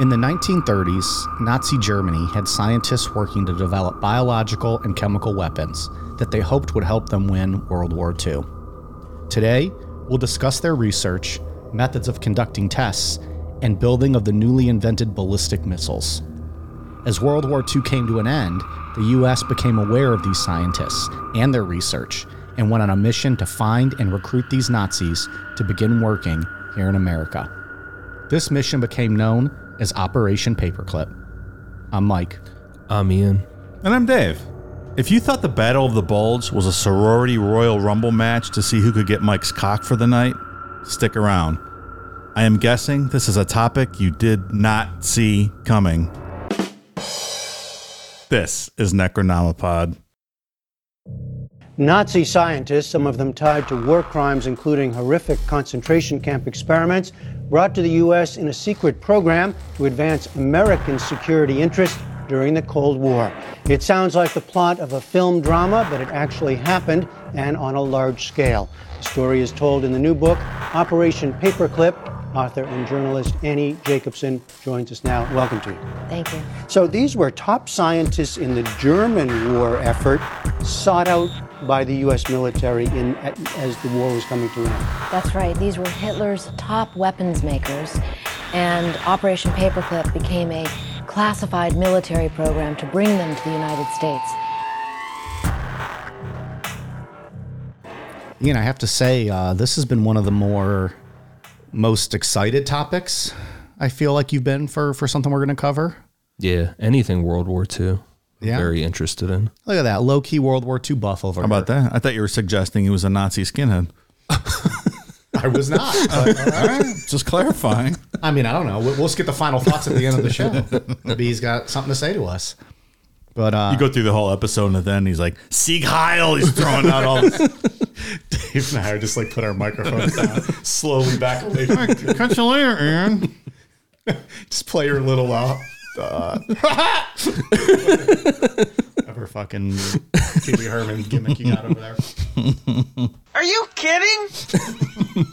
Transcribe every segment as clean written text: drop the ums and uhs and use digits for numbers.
In the 1930s, Nazi Germany had scientists working to develop biological and chemical weapons that they hoped would help them win World War II. Today, we'll discuss their research, methods of conducting tests, and building of the newly invented ballistic missiles. As World War II came to an end, the U.S. became aware of these scientists and their research and went on a mission to find and recruit these Nazis to begin working here in America. This mission became known as Operation Paperclip. I'm Mike. I'm Ian. And I'm Dave. If you thought the Battle of the Bulge was a sorority Royal Rumble match to see who could get Mike's cock for the night, stick around. I am guessing this is a topic you did not see coming. This is Necronomipod. Nazi scientists, some of them tied to war crimes, including horrific concentration camp experiments, brought to the U.S. in a secret program to advance American security interests during the Cold War. It sounds like the plot of a film drama, but it actually happened, and on a large scale. The story is told in the new book, Operation Paperclip. Author and journalist Annie Jacobson joins us now. Welcome to you. Thank you. So these were top scientists in the German war effort, sought out by the U.S. military as the war was coming to an end. That's right. These were Hitler's top weapons makers, and Operation Paperclip became a classified military program to bring them to the United States. Ian, I have to say, this has been one of the most excited topics I feel like you've been for something we're going to cover. Yeah, anything World War II. Yeah. Very interested in. Look at that, low-key World War II buff over here. How about that? I thought you were suggesting he was a Nazi skinhead. I was not. All right, just clarifying. I mean, I don't know. We'll just get the final thoughts at the end of the show. Maybe he's got something to say to us. But you go through the whole episode, and then he's like, Sieg Heil! He's throwing out all this. Dave and I are just like, put our microphones down, slowly back away. All right, catch you later, Aaron. Just play your little whatever fucking Pee-wee Herman gimmick you got over there. Are you kidding?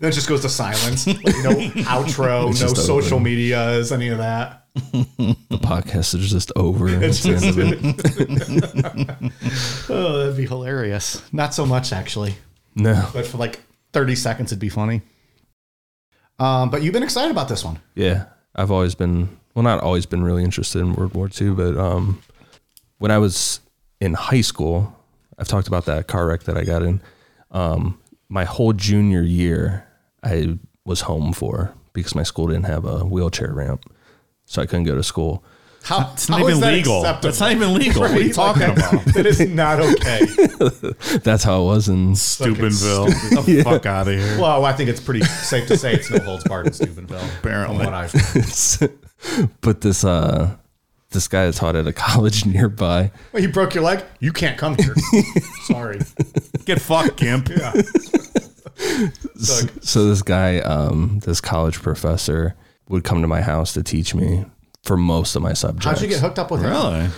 Then it just goes to silence. Like, no outro, no social medias, any of that. The podcast is just over. It's just oh, that'd be hilarious. Not so much, actually. No. But for like 30 seconds, it'd be funny. But you've been excited about this one. Yeah. I've always been, well, not always been really interested in World War II, but when I was in high school, I've talked about that car wreck that I got in. My whole junior year, I was home because my school didn't have a wheelchair ramp. So I couldn't go to school. It's not even legal. It's not even legal. What are you talking about? That is not okay. That's how it was in Steubenville. Get the fuck out of here. Well, I think it's pretty safe to say it's no holds barred in Steubenville. Apparently. What I've but this guy that taught at a college nearby. Well, you broke your leg? You can't come here. Sorry. Get fucked, Gimp. Yeah. So this guy, this college professor, would come to my house to teach me for most of my subjects. How'd you get hooked up with him? Really?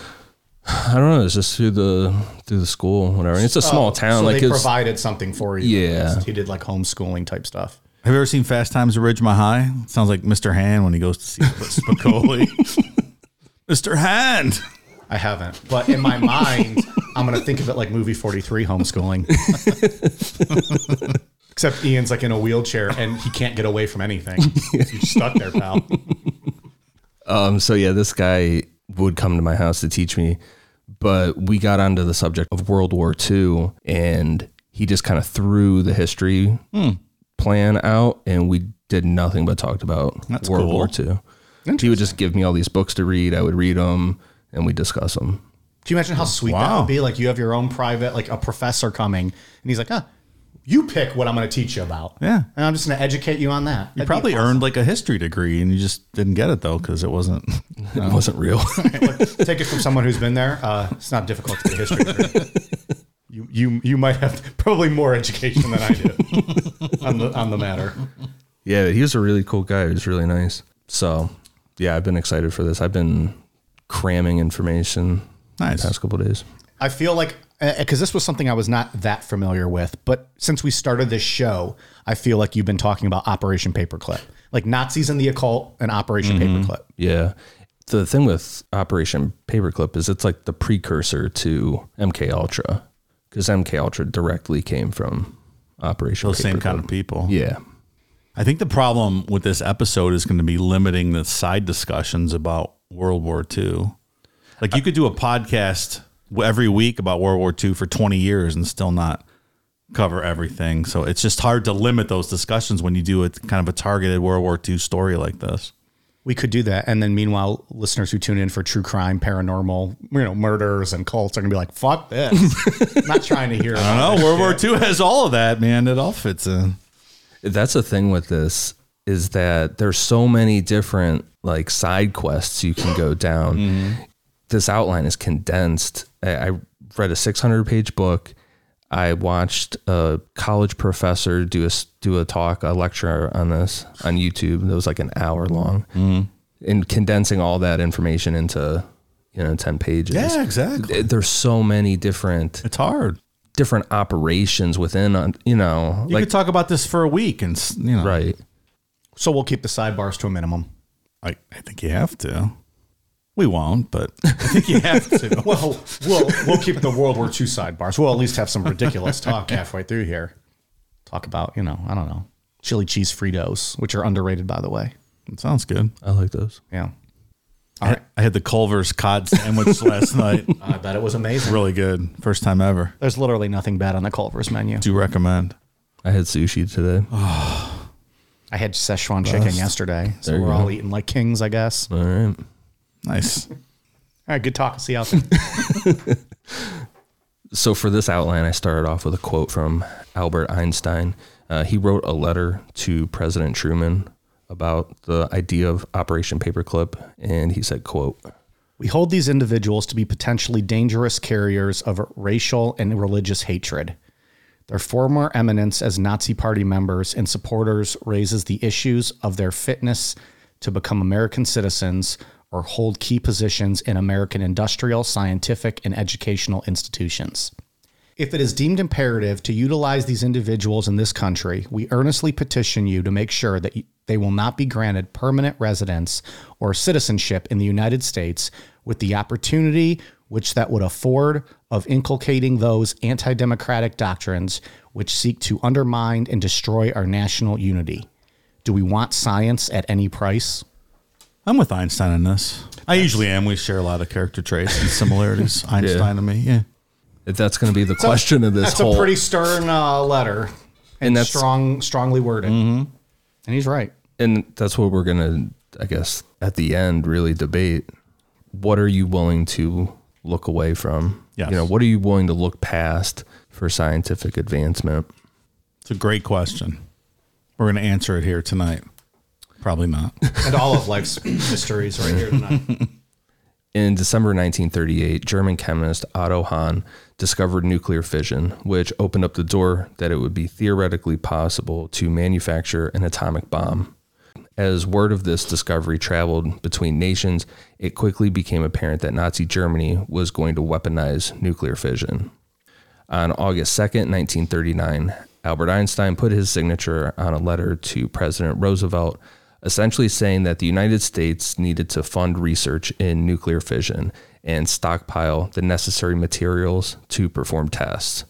I don't know. It's just through the school, whatever. And it's a small town. So like they provided something for you. Yeah. He did like homeschooling type stuff. Have you ever seen Fast Times at Ridgemont High? It sounds like Mr. Hand when he goes to see Spicoli. Mr. Hand. I haven't, but in my mind, I'm going to think of it like movie 43 homeschooling. Except Ian's like in a wheelchair and he can't get away from anything. You're stuck there, pal. So yeah, this guy would come to my house to teach me, but we got onto the subject of World War II and he just kind of threw the history plan out and we did nothing but talked about World War II. He would just give me all these books to read. I would read them and we'd discuss them. Can you imagine how sweet that would be? Like you have your own private, like a professor coming and he's like, you pick what I'm going to teach you about. Yeah. And I'm just going to educate you on that. You probably earned like a history degree and you just didn't get it though because it wasn't real. Take it from someone who's been there. It's not difficult to get a history degree. You might have probably more education than I did on the matter. Yeah, he was a really cool guy. He was really nice. So, yeah, I've been excited for this. I've been cramming information the past couple of days. I feel like, because this was something I was not that familiar with, but since we started this show, I feel like you've been talking about Operation Paperclip, like Nazis and the occult and Operation Paperclip. Yeah. The thing with Operation Paperclip is it's like the precursor to MK Ultra, because MK Ultra directly came from Operation Paperclip. Those same kind of people. Yeah. I think the problem with this episode is going to be limiting the side discussions about World War II. Like you could do a podcast every week about World War II for 20 years and still not cover everything. So it's just hard to limit those discussions when you do a kind of a targeted World War II story like this. We could do that. And then meanwhile, listeners who tune in for true crime, paranormal, you know, murders and cults are gonna be like, fuck this. I'm not trying to hear. I don't know. World War II has all of that, man. It all fits in. That's the thing with this is that there's so many different like side quests you can go down. Mm-hmm. This outline is condensed. I read a 600-page book. I watched a college professor do a talk, a lecture on this on YouTube. That was like an hour long, and condensing all that information into 10 pages. Yeah, exactly. There's so many different. It's hard. Different operations within. You could talk about this for a week, and right. So we'll keep the sidebars to a minimum. I think you have to. We won't, but I think you have to. Well, we'll keep the World War II sidebars. We'll at least have some ridiculous talk halfway through here. Talk about, I don't know, chili cheese Fritos, which are underrated, by the way. It sounds good. I like those. Yeah. All right. I had the Culver's cod sandwich last night. I bet it was amazing. Really good. First time ever. There's literally nothing bad on the Culver's menu. Do recommend. I had sushi today. Oh. I had Szechuan chicken yesterday, so we're all eating like kings, I guess. All right. Nice. All right. Good talk. See you out there. So for this outline, I started off with a quote from Albert Einstein. He wrote a letter to President Truman about the idea of Operation Paperclip. And he said, quote, "We hold these individuals to be potentially dangerous carriers of racial and religious hatred. Their former eminence as Nazi party members and supporters raises the issues of their fitness to become American citizens or hold key positions in American industrial, scientific, and educational institutions. If it is deemed imperative to utilize these individuals in this country, we earnestly petition you to make sure that they will not be granted permanent residence or citizenship in the United States with the opportunity which that would afford of inculcating those anti-democratic doctrines which seek to undermine and destroy our national unity. Do we want science at any price?" I'm with Einstein in this. I usually am. We share a lot of character traits and similarities. Einstein to me, yeah. If that's going to be the question of this that's a pretty stern letter and that's strongly worded. Mm-hmm. And he's right. And that's what we're going to, I guess, at the end really debate. What are you willing to look away from? Yes. What are you willing to look past for scientific advancement? It's a great question. We're going to answer it here tonight. Probably not. And all of life's mysteries right here tonight. In December 1938, German chemist Otto Hahn discovered nuclear fission, which opened up the door that it would be theoretically possible to manufacture an atomic bomb. As word of this discovery traveled between nations, it quickly became apparent that Nazi Germany was going to weaponize nuclear fission. On August 2nd, 1939, Albert Einstein put his signature on a letter to President Roosevelt, essentially saying that the United States needed to fund research in nuclear fission and stockpile the necessary materials to perform tests.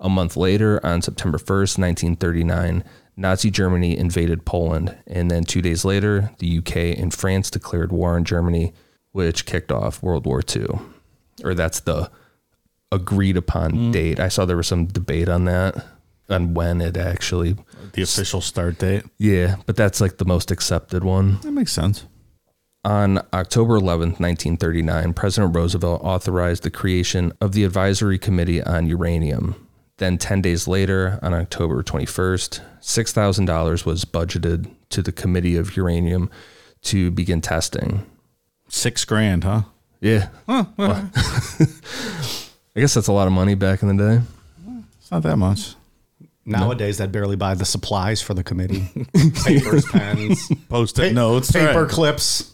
A month later, on September 1st, 1939, Nazi Germany invaded Poland, and then 2 days later, the UK and France declared war on Germany, which kicked off World War II. Or that's the agreed upon date. I saw there was some debate on that. And when it actually... The official start date? Yeah, but that's like the most accepted one. That makes sense. On October 11th, 1939, President Roosevelt authorized the creation of the Advisory Committee on Uranium. Then 10 days later, on October 21st, $6,000 was budgeted to the Committee of Uranium to begin testing. $6,000, huh? Yeah. Huh, well. I guess that's a lot of money back in the day. It's not that much. Nowadays, I'd barely buy the supplies for the committee. Papers, pens, Post-it notes, paper clips.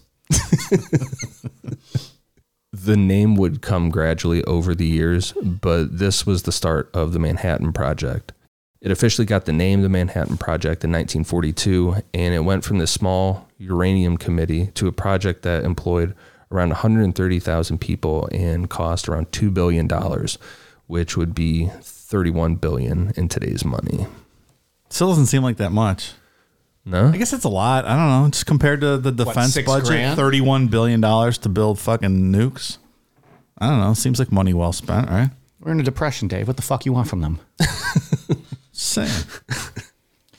the name would come gradually over the years, but this was the start of the Manhattan Project. It officially got the name the Manhattan Project in 1942, and it went from this small uranium committee to a project that employed around 130,000 people and cost around $2 billion, which would be $31 billion in today's money. Still doesn't seem like that much. No, I guess it's a lot. I don't know. Just compared to the defense budget, $31 billion to build fucking nukes. I don't know. Seems like money well spent, right? We're in a depression, Dave. What the fuck you want from them? Same.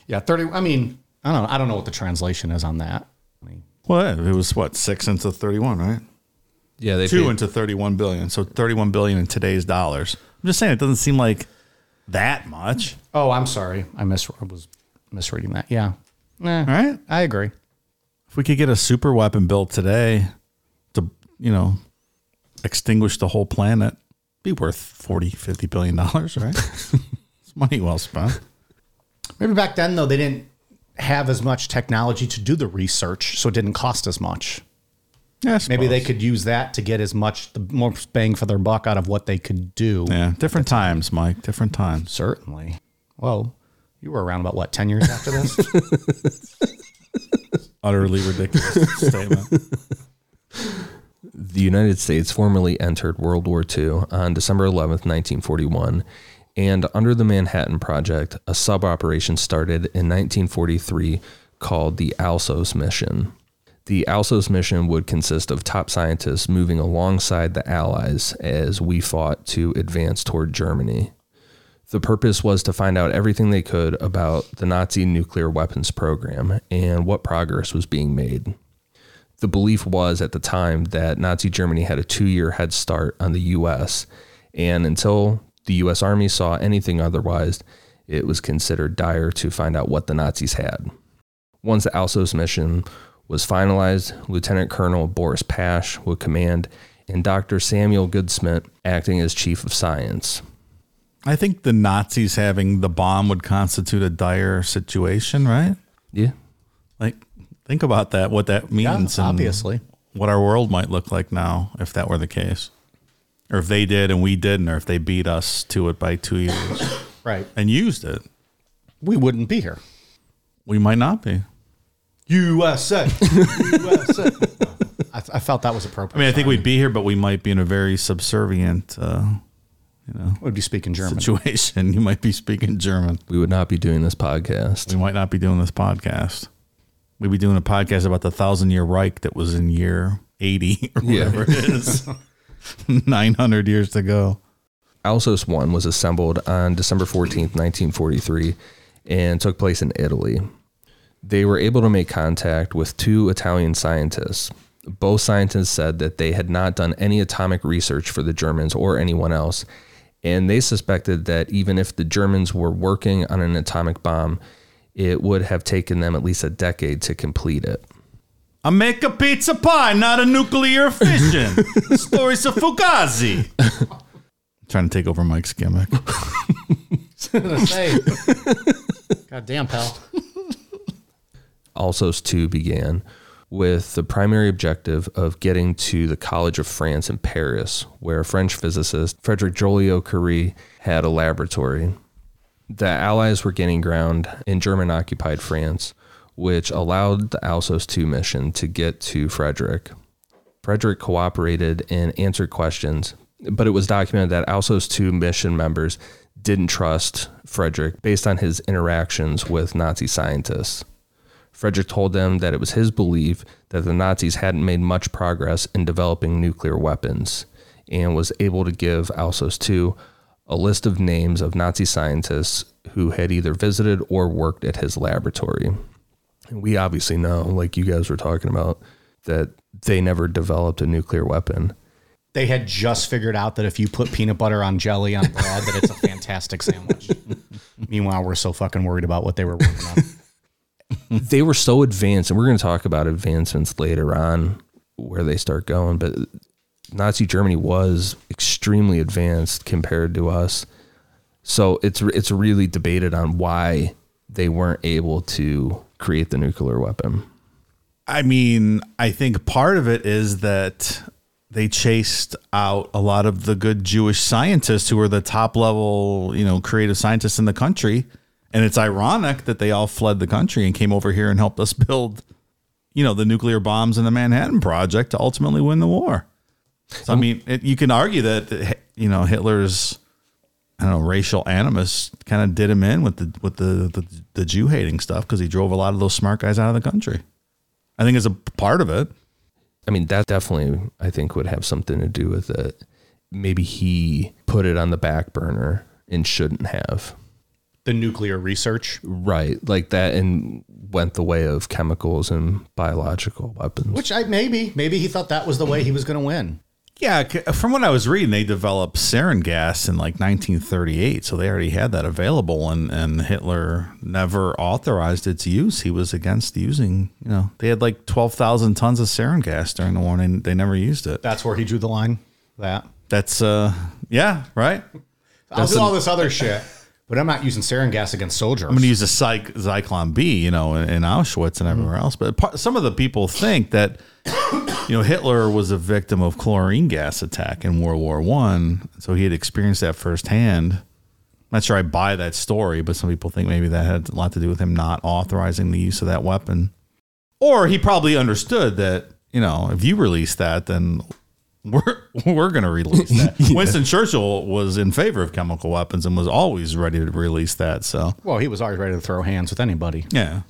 Yeah, 30. I mean, I don't know what the translation is on that. I mean, well, it was what 6 into 31, right? Yeah, they 2 into 31 billion. So 31 billion in today's dollars. I'm just saying, it doesn't seem like that much. Oh, I'm sorry. I was misreading that. Yeah. All right. I agree. If we could get a super weapon built today to, extinguish the whole planet, be worth $40-50 billion, right? It's money well spent. Maybe back then, though, they didn't have as much technology to do the research, so it didn't cost as much. Yeah, maybe they could use that to get as much, the more bang for their buck out of what they could do. Yeah, different times, Mike, different times. Certainly. Well, you were around about, what, 10 years after this? Utterly ridiculous statement. The United States formally entered World War II on December 11th, 1941. And under the Manhattan Project, a sub-operation started in 1943 called the Alsos mission. The Alsos mission would consist of top scientists moving alongside the Allies as we fought to advance toward Germany. The purpose was to find out everything they could about the Nazi nuclear weapons program and what progress was being made. The belief was at the time that Nazi Germany had a 2-year head start on the U.S., and until the U.S. Army saw anything otherwise, it was considered dire to find out what the Nazis had. Once the Alsos mission was finalized, Lieutenant Colonel Boris Pasch would command and Dr. Samuel Goudsmit acting as Chief of Science. I think the Nazis having the bomb would constitute a dire situation, right? Yeah. Like, think about that, what that means. Yeah, obviously. What our world might look like now if that were the case. Or if they did and we didn't, or if they beat us to it by 2 years. Right. And used it. We wouldn't be here. We might not be. USA. USA. I felt that was appropriate. I mean, I think we'd be here, but we might be in a very subservient we'd be speaking German situation. You might be speaking German. We would not be doing this podcast. We might not be doing this podcast. We'd be doing a podcast about the 1,000-year Reich that was in year 80 or whatever it is. 900 years to go. Alsos 1 was assembled on December 14th, 1943, and took place in Italy. They were able to make contact with 2 Italian scientists. Both scientists said that they had not done any atomic research for the Germans or anyone else. And they suspected that even if the Germans were working on an atomic bomb, it would have taken them at least a decade to complete it. I make a pizza pie, not a nuclear fission. The stories of Fugazi. I'm trying to take over Mike's gimmick. Goddamn, pal. Alsos 2 began with the primary objective of getting to the College of France in Paris, where French physicist Frédéric Joliot-Curie had a laboratory. The Allies were gaining ground in German-occupied France, which allowed the Alsos 2 mission to get to Frédéric. Frédéric cooperated and answered questions, but it was documented that Alsos 2 mission members didn't trust Frédéric based on his interactions with Nazi scientists. Frédéric told them that it was his belief that the Nazis hadn't made much progress in developing nuclear weapons, and was able to give Alsos 2 a list of names of Nazi scientists who had either visited or worked at his laboratory. And we obviously know, like you guys were talking about, that they never developed a nuclear weapon. They had just figured out that if you put peanut butter on jelly on bread, that it's a fantastic sandwich. Meanwhile, we're so fucking worried about what they were working on. They were so advanced, and we're going to talk about advancements later on where they start going, but Nazi Germany was extremely advanced compared to us. So it's really debated on why they weren't able to create the nuclear weapon. I mean, I think part of it is that they chased out a lot of the good Jewish scientists who were the top level, you know, creative scientists in the country. And it's ironic that they all fled the country and came over here and helped us build, you know, the nuclear bombs in the Manhattan Project to ultimately win the war. So, I mean, you can argue that, you know, Hitler's, I don't know, racial animus kind of did him in with the Jew hating stuff, because he drove a lot of those smart guys out of the country. I think it's a part of it. I mean, that definitely, I think, would have something to do with it. Maybe he put it on the back burner and shouldn't have. The nuclear research? Right, like that, and went the way of chemicals and biological weapons. Which maybe he thought that was the way he was going to win. Yeah, from what I was reading, they developed sarin gas in like 1938, so they already had that available, and Hitler never authorized its use. He was against using, you know, they had like 12,000 tons of sarin gas during the war, and they never used it. That's where he drew the line? That's right? I'll do all this other shit, but I'm not using sarin gas against soldiers. I'm going to use a Zyklon B, you know, in Auschwitz and everywhere else. But some of the people think that, you know, Hitler was a victim of chlorine gas attack in World War I, so he had experienced that firsthand. I'm not sure I buy that story, but some people think maybe that had a lot to do with him not authorizing the use of that weapon. Or he probably understood that, you know, if you release that, then we're going to release that. Yeah. Winston Churchill was in favor of chemical weapons and was always ready to release that. So, well, he was always ready to throw hands with anybody. Yeah.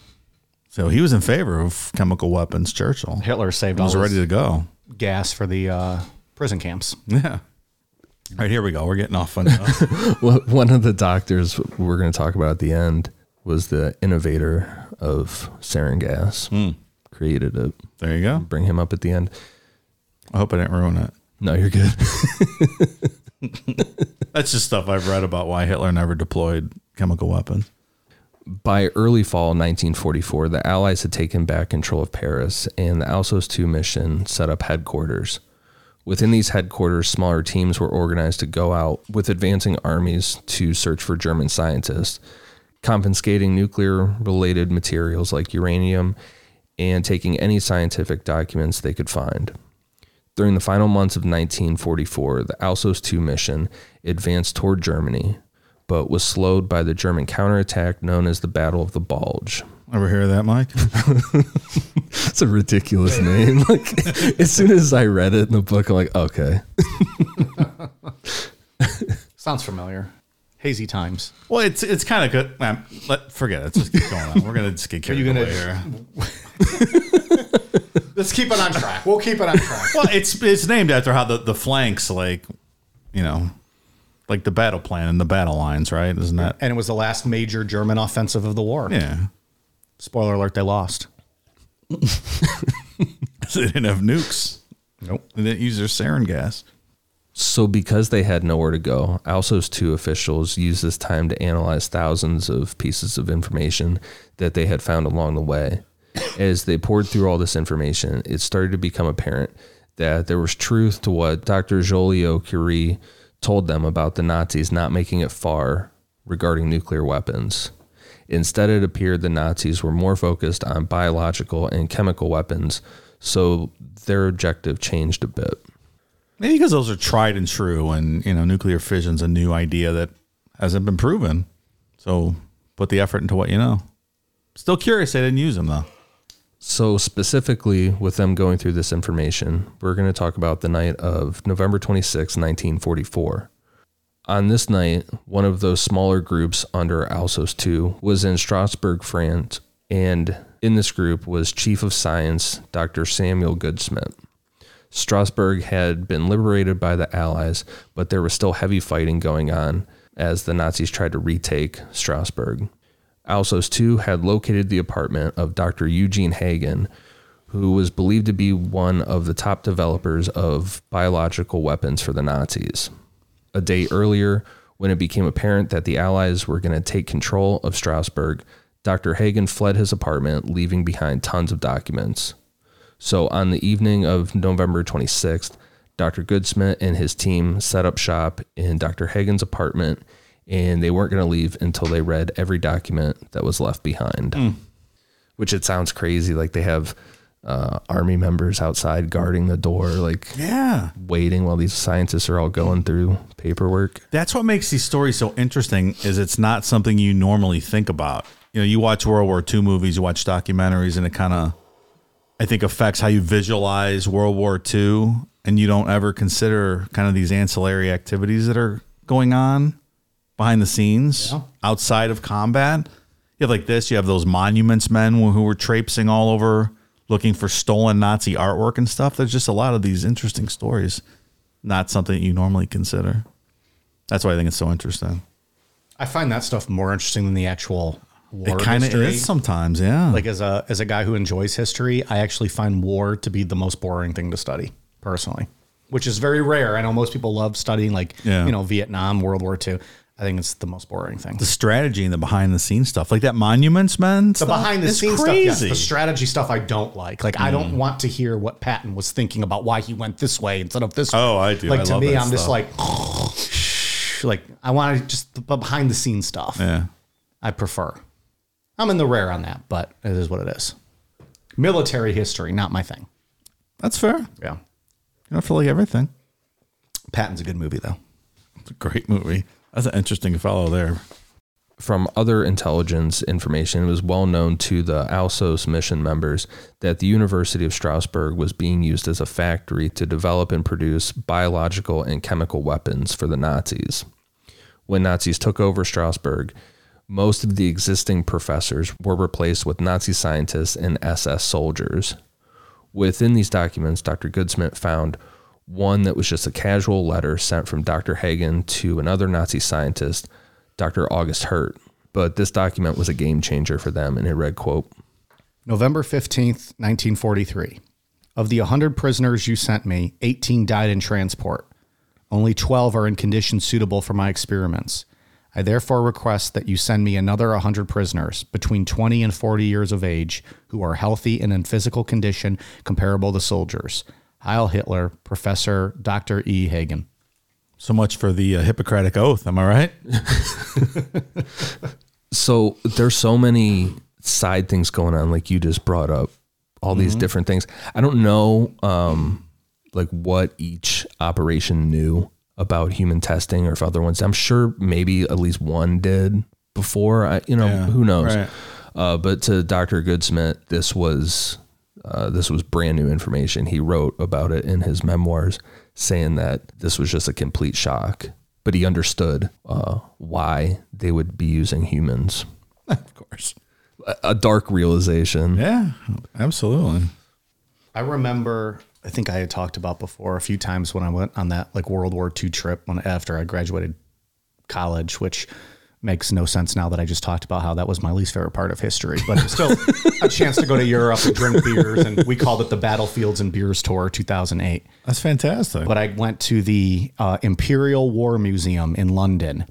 So he was in favor of chemical weapons, Churchill. Hitler saved all his ready to go gas for the prison camps. Yeah. All right, here we go. We're getting off on Well, one of the doctors we're going to talk about at the end was the innovator of sarin gas. Created it. There you go. Bring him up at the end. I hope I didn't ruin it. No, you're good. That's just stuff I've read about why Hitler never deployed chemical weapons. By early fall 1944, the Allies had taken back control of Paris, and the Alsos 2 mission set up headquarters. Within these headquarters, smaller teams were organized to go out with advancing armies to search for German scientists, confiscating nuclear-related materials like uranium, and taking any scientific documents they could find. During the final months of 1944, the Alsos 2 mission advanced toward Germany, but was slowed by the German counterattack known as the Battle of the Bulge. Ever hear of that, Mike? It's a ridiculous name. Like, as soon as I read it in the book, I'm like, okay. Sounds familiar. Hazy times. Well, it's kind of good. Forget it. Let's just keep going on. We're going to just get carried away here. Let's keep it on track. We'll keep it on track. Well, it's named after how the flanks, like, you know, like the battle plan and the battle lines, right? Isn't that? And it was the last major German offensive of the war. Yeah. Spoiler alert, they lost. So they didn't have nukes. Nope. They didn't use their sarin gas. So because they had nowhere to go, Alsos 2 officials used this time to analyze thousands of pieces of information that they had found along the way. As they poured through all this information, it started to become apparent that there was truth to what Dr. Joliot-Curie told them about the Nazis not making it far regarding nuclear weapons. Instead, it appeared the Nazis were more focused on biological and chemical weapons, so their objective changed a bit. Maybe because those are tried and true, and, you know, nuclear fission's a new idea that hasn't been proven. So put the effort into what you know. Still curious they didn't use them, though. So specifically with them going through this information, we're going to talk about the night of November 26, 1944. On this night, one of those smaller groups under Alsos 2 was in Strasbourg, France, and in this group was Chief of Science, Dr. Samuel Goudsmit. Strasbourg had been liberated by the Allies, but there was still heavy fighting going on as the Nazis tried to retake Strasbourg. Alsos 2 had located the apartment of Dr. Eugen Haagen, who was believed to be one of the top developers of biological weapons for the Nazis. A day earlier, when it became apparent that the Allies were going to take control of Strasbourg, Dr. Haagen fled his apartment, leaving behind tons of documents. So on the evening of November 26th, Dr. Goudsmit and his team set up shop in Dr. Hagen's apartment, and they weren't going to leave until they read every document that was left behind, which it sounds crazy. Like they have army members outside guarding the door, like waiting while these scientists are all going through paperwork. That's what makes these stories so interesting, is it's not something you normally think about. You know, you watch World War II movies, you watch documentaries, and it kind of, I think, affects how you visualize World War II, and you don't ever consider kind of these ancillary activities that are going on behind the scenes outside of combat. You have like this, you have those monuments men who were traipsing all over looking for stolen Nazi artwork and stuff. There's just a lot of these interesting stories. Not something you normally consider. That's why I think it's so interesting. I find that stuff more interesting than the actual war. It kind of is sometimes. Yeah. Like as a guy who enjoys history, I actually find war to be the most boring thing to study personally, which is very rare. I know most people love studying like, you know, Vietnam, World War II. I think it's the most boring thing. The strategy and the behind the scenes stuff, like that monuments men. The behind the scenes stuff, yes. The strategy stuff I don't like. Like I don't want to hear what Patton was thinking about why he went this way instead of this way. Oh, I do. Like to me, I'm just like I want to just the behind the scenes stuff. Yeah, I prefer. I'm in the rare on that, but it is what it is. Military history, not my thing. That's fair. Yeah, you don't feel like everything. Patton's a good movie though. It's a great movie. That's an interesting fellow there. From other intelligence information, it was well known to the Alsos mission members that the University of Strasbourg was being used as a factory to develop and produce biological and chemical weapons for the Nazis. When Nazis took over Strasbourg, most of the existing professors were replaced with Nazi scientists and SS soldiers. Within these documents, Dr. Goudsmit found one that was just a casual letter sent from Dr. Haagen to another Nazi scientist, Dr. August Hurt. But this document was a game changer for them, and it read, quote, November 15th, 1943. Of the 100 prisoners you sent me, 18 died in transport. Only 12 are in conditions suitable for my experiments. I therefore request that you send me another 100 prisoners between 20 and 40 years of age who are healthy and in physical condition comparable to soldiers. Heil Hitler, Professor Dr. E. Haagen. So much for the Hippocratic Oath, am I right? So there's so many side things going on, like you just brought up, all these different things. I don't know like what each operation knew about human testing, or if other ones, I'm sure maybe at least one did before, who knows. Right. But to Dr. Goudsmit, this was brand new information. He wrote about it in his memoirs, saying that this was just a complete shock, but he understood why they would be using humans. Of course. A dark realization. Yeah, absolutely. I remember, I think I had talked about before a few times when I went on that like World War II trip after I graduated college, which makes no sense now that I just talked about how that was my least favorite part of history, but it was still a chance to go to Europe and drink beers. And we called it the Battlefields and Beers Tour 2008. That's fantastic. But I went to the Imperial War Museum in London,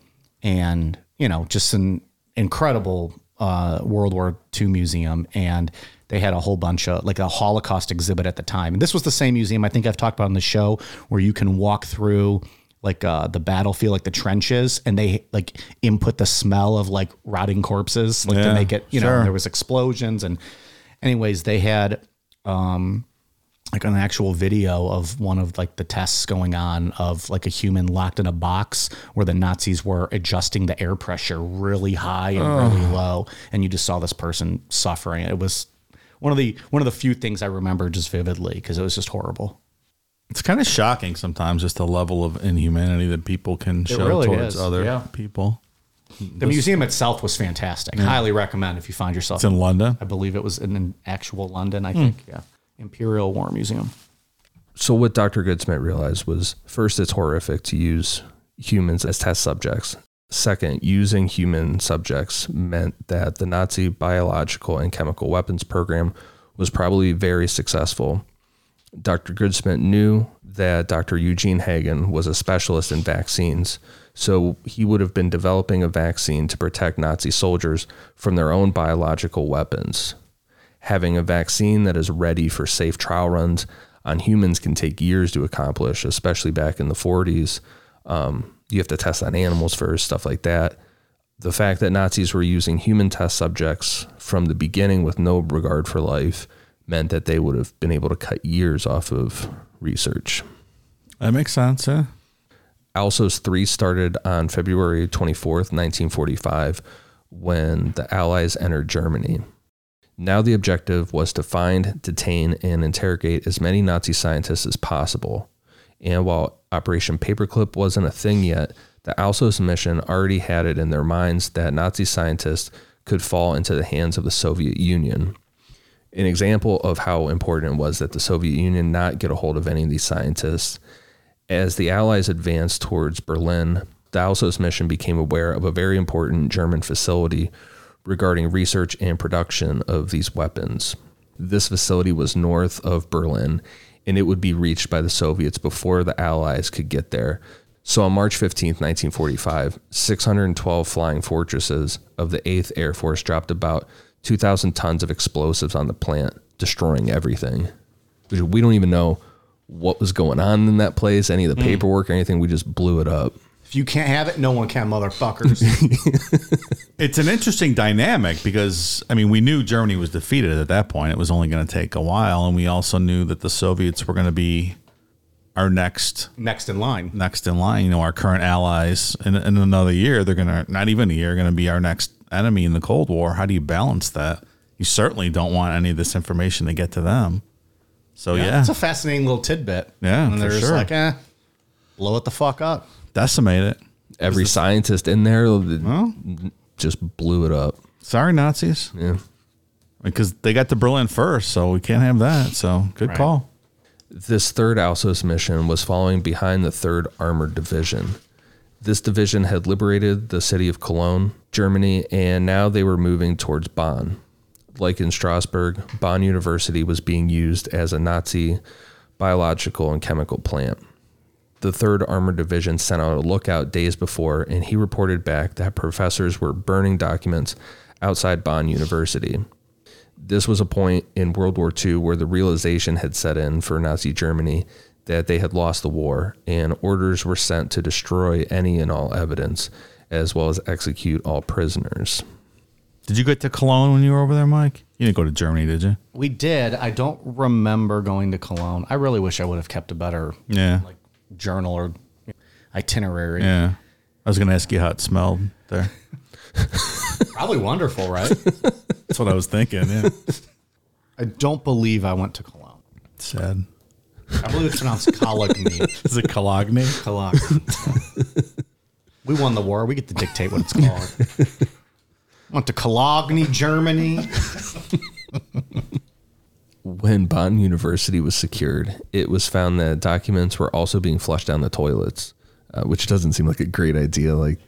and, you know, just an incredible World War II museum. And they had a whole bunch of like a Holocaust exhibit at the time. And this was the same museum I think I've talked about on the show where you can walk through like the battlefield, like the trenches, and they like input the smell of like rotting corpses, like to make it, you know, there was explosions. And anyways, they had like an actual video of one of like the tests going on of like a human locked in a box where the Nazis were adjusting the air pressure really high and really low. And you just saw this person suffering. It was one of the few things I remember just vividly because it was just horrible. It's kind of shocking sometimes, just the level of inhumanity that people can show towards other people. The museum itself was fantastic. Yeah. Highly recommend if you find yourself. It's in London. I believe it was in actual London, I think. Yeah. Imperial War Museum. So what Dr. Goudsmit realized was, first, it's horrific to use humans as test subjects. Second, using human subjects meant that the Nazi biological and chemical weapons program was probably very successful. Dr. Goudsmit knew that Dr. Eugen Haagen was a specialist in vaccines, so he would have been developing a vaccine to protect Nazi soldiers from their own biological weapons. Having a vaccine that is ready for safe trial runs on humans can take years to accomplish, especially back in the 40s. You have to test on animals first, stuff like that. The fact that Nazis were using human test subjects from the beginning with no regard for life meant that they would have been able to cut years off of research. That makes sense, yeah. Alsos 3 started on February 24th, 1945, when the Allies entered Germany. Now the objective was to find, detain, and interrogate as many Nazi scientists as possible. And while Operation Paperclip wasn't a thing yet, the Alsos mission already had it in their minds that Nazi scientists could fall into the hands of the Soviet Union. An example of how important it was that the Soviet Union not get a hold of any of these scientists. As the Allies advanced towards Berlin, the Alsos mission became aware of a very important German facility regarding research and production of these weapons. This facility was north of Berlin, and it would be reached by the Soviets before the Allies could get there. So on March 15th, 1945, 612 Flying Fortresses of the 8th Air Force dropped about 2,000 tons of explosives on the plant, destroying everything. We don't even know what was going on in that place, any of the paperwork or anything. We just blew it up. If you can't have it, no one can, motherfuckers. It's an interesting dynamic because, I mean, we knew Germany was defeated at that point. It was only going to take a while. And we also knew that the Soviets were going to be our next in line, you know, our current allies. And in another year, they're going to, not even a year, going to be our next enemy in the Cold War. How do you balance that? You certainly don't want any of this information to get to them. So, yeah. It's a fascinating little tidbit. Yeah, and they're just like, blow it the fuck up. Decimate it. Every scientist in there just blew it up. Sorry, Nazis. Yeah. Because they got to Berlin first, so we can't have that. So good call. This third Alsos mission was following behind the 3rd Armored Division. This division had liberated the city of Cologne, Germany, and now they were moving towards Bonn. Like in Strasbourg, Bonn University was being used as a Nazi biological and chemical plant. The 3rd Armored Division sent out a lookout days before, and he reported back that professors were burning documents outside Bonn University. This was a point in World War II where the realization had set in for Nazi Germany that they had lost the war, and orders were sent to destroy any and all evidence, as well as execute all prisoners. Did you get to Cologne when you were over there, Mike? You didn't go to Germany, did you? We did. I don't remember going to Cologne. I really wish I would have kept a better... Yeah. Journal or itinerary. Yeah. I was going to ask you how it smelled there. Probably wonderful, right? That's what I was thinking, yeah. I don't believe I went to Cologne. Sad. I believe it's pronounced Cologne. Is it Cologne? Cologne. We won the war. We get to dictate what it's called. Went to Cologne, Germany. When Bonn University was secured, it was found that documents were also being flushed down the toilets, which doesn't seem like a great idea. Like,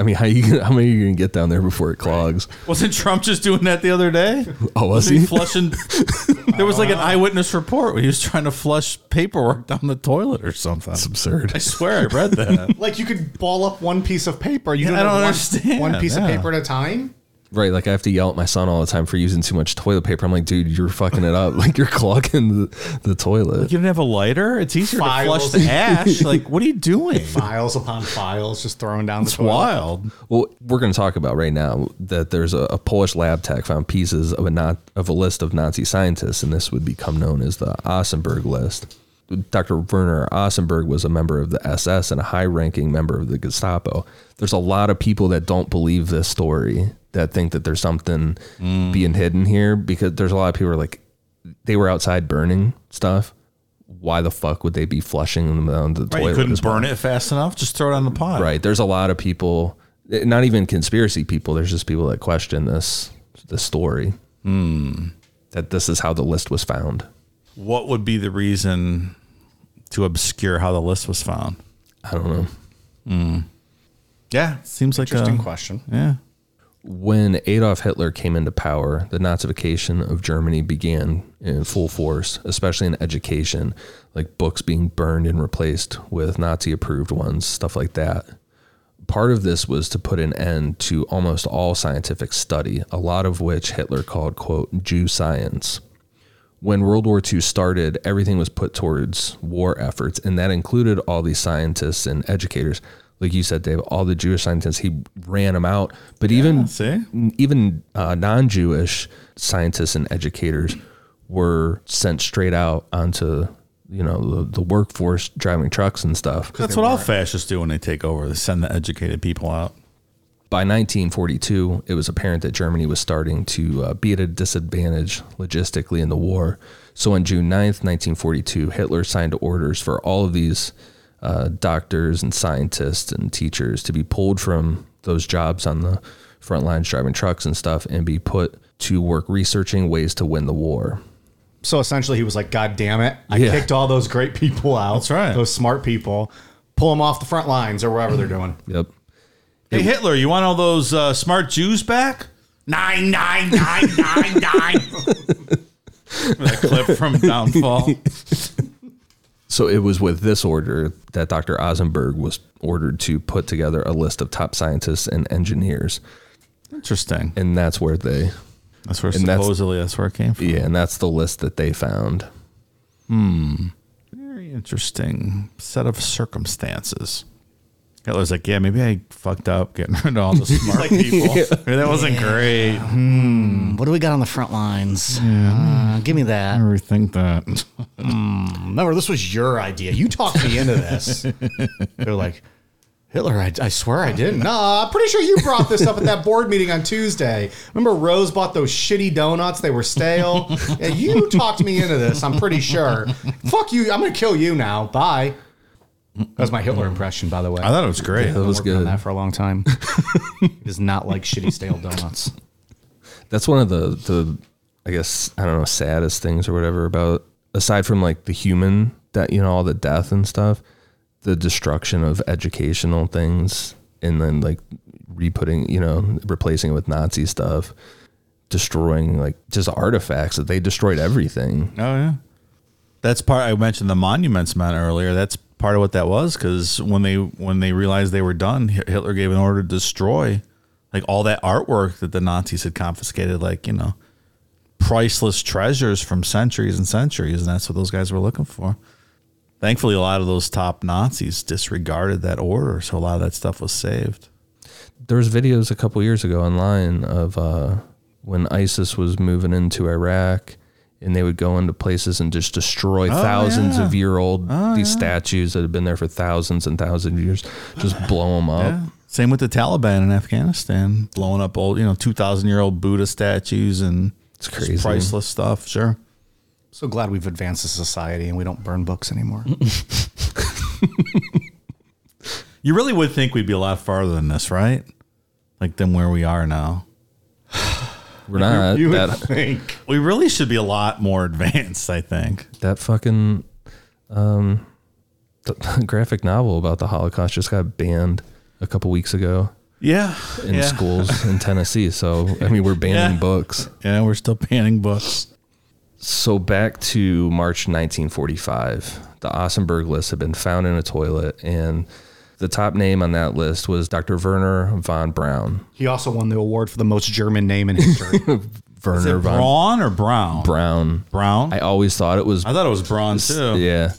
I mean, how many are you going to get down there before it clogs? Wasn't Trump just doing that the other day? Oh, was he? Flushing? There was like an eyewitness report where he was trying to flush paperwork down the toilet or something. It's absurd. I swear I read that. Like you could ball up one piece of paper. I don't understand. One piece of paper at a time? Right, like I have to yell at my son all the time for using too much toilet paper. I'm like, dude, you're fucking it up. Like, you're clogging the toilet. Like you didn't have a lighter? It's easier to flush the ash. Like, what are you doing? Files upon files just throwing down the toilet. It's wild. Well, we're going to talk about right now that there's a Polish lab tech found pieces of a list of Nazi scientists, and this would become known as the Ossenberg list. Dr. Werner Ossenberg was a member of the SS and a high-ranking member of the Gestapo. There's a lot of people that don't believe this story, that think that there's something being hidden here, because there's a lot of people who are like, they were outside burning stuff. Why the fuck would they be flushing them down the toilet? You couldn't burn it fast enough? Just throw it on the pot. Right. There's a lot of people, not even conspiracy people, there's just people that question this story, that this is how the list was found. What would be the reason to obscure how the list was found? I don't know. Yeah, seems like an interesting question. Yeah. When Adolf Hitler came into power, the Nazification of Germany began in full force, especially in education, like books being burned and replaced with Nazi-approved ones, stuff like that. Part of this was to put an end to almost all scientific study, a lot of which Hitler called, quote, Jew science. When World War II started, everything was put towards war efforts, and that included all these scientists and educators. Like you said, Dave, all the Jewish scientists, he ran them out. But even non-Jewish scientists and educators were sent straight out onto, you know, the workforce driving trucks and stuff. That's what all fascists do when they take over. They send the educated people out. By 1942, it was apparent that Germany was starting to be at a disadvantage logistically in the war. So on June 9th, 1942, Hitler signed orders for all of these doctors and scientists and teachers to be pulled from those jobs on the front lines driving trucks and stuff and be put to work researching ways to win the war. So essentially he was like, God damn it. I kicked all those great people out. That's right. Those smart people. Pull them off the front lines or wherever they're doing. Yep. Hey, Hitler, you want all those smart Jews back? 9, 9, 9, 9, 9. That clip from Downfall. So it was with this order that Dr. Ozenberg was ordered to put together a list of top scientists and engineers. Interesting. And that's where they... That's where it came from. Yeah, and that's the list that they found. Very interesting set of circumstances. Hitler's like, yeah, maybe I fucked up getting rid of all the smart people. Yeah. That wasn't great. What do we got on the front lines? Yeah. Give me that. I rethink that. Remember, this was your idea. You talked me into this. They're like, Hitler, I swear I didn't. No, I'm pretty sure you brought this up at that board meeting on Tuesday. Remember Rose bought those shitty donuts? They were stale. Yeah, you talked me into this, I'm pretty sure. Fuck you. I'm going to kill you now. Bye. That was my Hitler impression, by the way. I thought it was great. That was good. I've been working on that for a long time. He does not like shitty stale donuts. That's one of the, I guess, I don't know, saddest things or whatever about, aside from like the human, that, you know, all the death and stuff, the destruction of educational things and then like re-putting, you know, replacing it with Nazi stuff, destroying like just artifacts that they destroyed everything. Oh, yeah. That's part, I mentioned the Monuments Men earlier. That's part of what that was, because when they realized they were done, Hitler gave an order to destroy like all that artwork that the Nazis had confiscated, like, you know, priceless treasures from centuries and centuries, and that's what those guys were looking for. Thankfully, a lot of those top Nazis disregarded that order, so a lot of that stuff was saved. There was videos a couple years ago online of when ISIS was moving into Iraq, and they would go into places and just destroy thousands of year old statues that have been there for thousands and thousands of years, just blow them up. Yeah. Same with the Taliban in Afghanistan, blowing up old, you know, 2,000-year-old Buddha statues and it's crazy. Priceless stuff. Sure. So glad we've advanced as a society and we don't burn books anymore. You really would think we'd be a lot farther than this, right? Like than where we are now. We're not. You would think. We really should be a lot more advanced, I think. That fucking graphic novel about the Holocaust just got banned a couple weeks ago. Yeah. In schools in Tennessee. So, I mean, we're banning books. Yeah, we're still banning books. So back to March 1945, the Ozenberg list had been found in a toilet, and the top name on that list was Dr. Werner von Braun. He also won the award for the most German name in history. Werner. Is it von Braun or Brown? Brown. Brown? I always thought it was. I thought it was Braun, too. Yeah.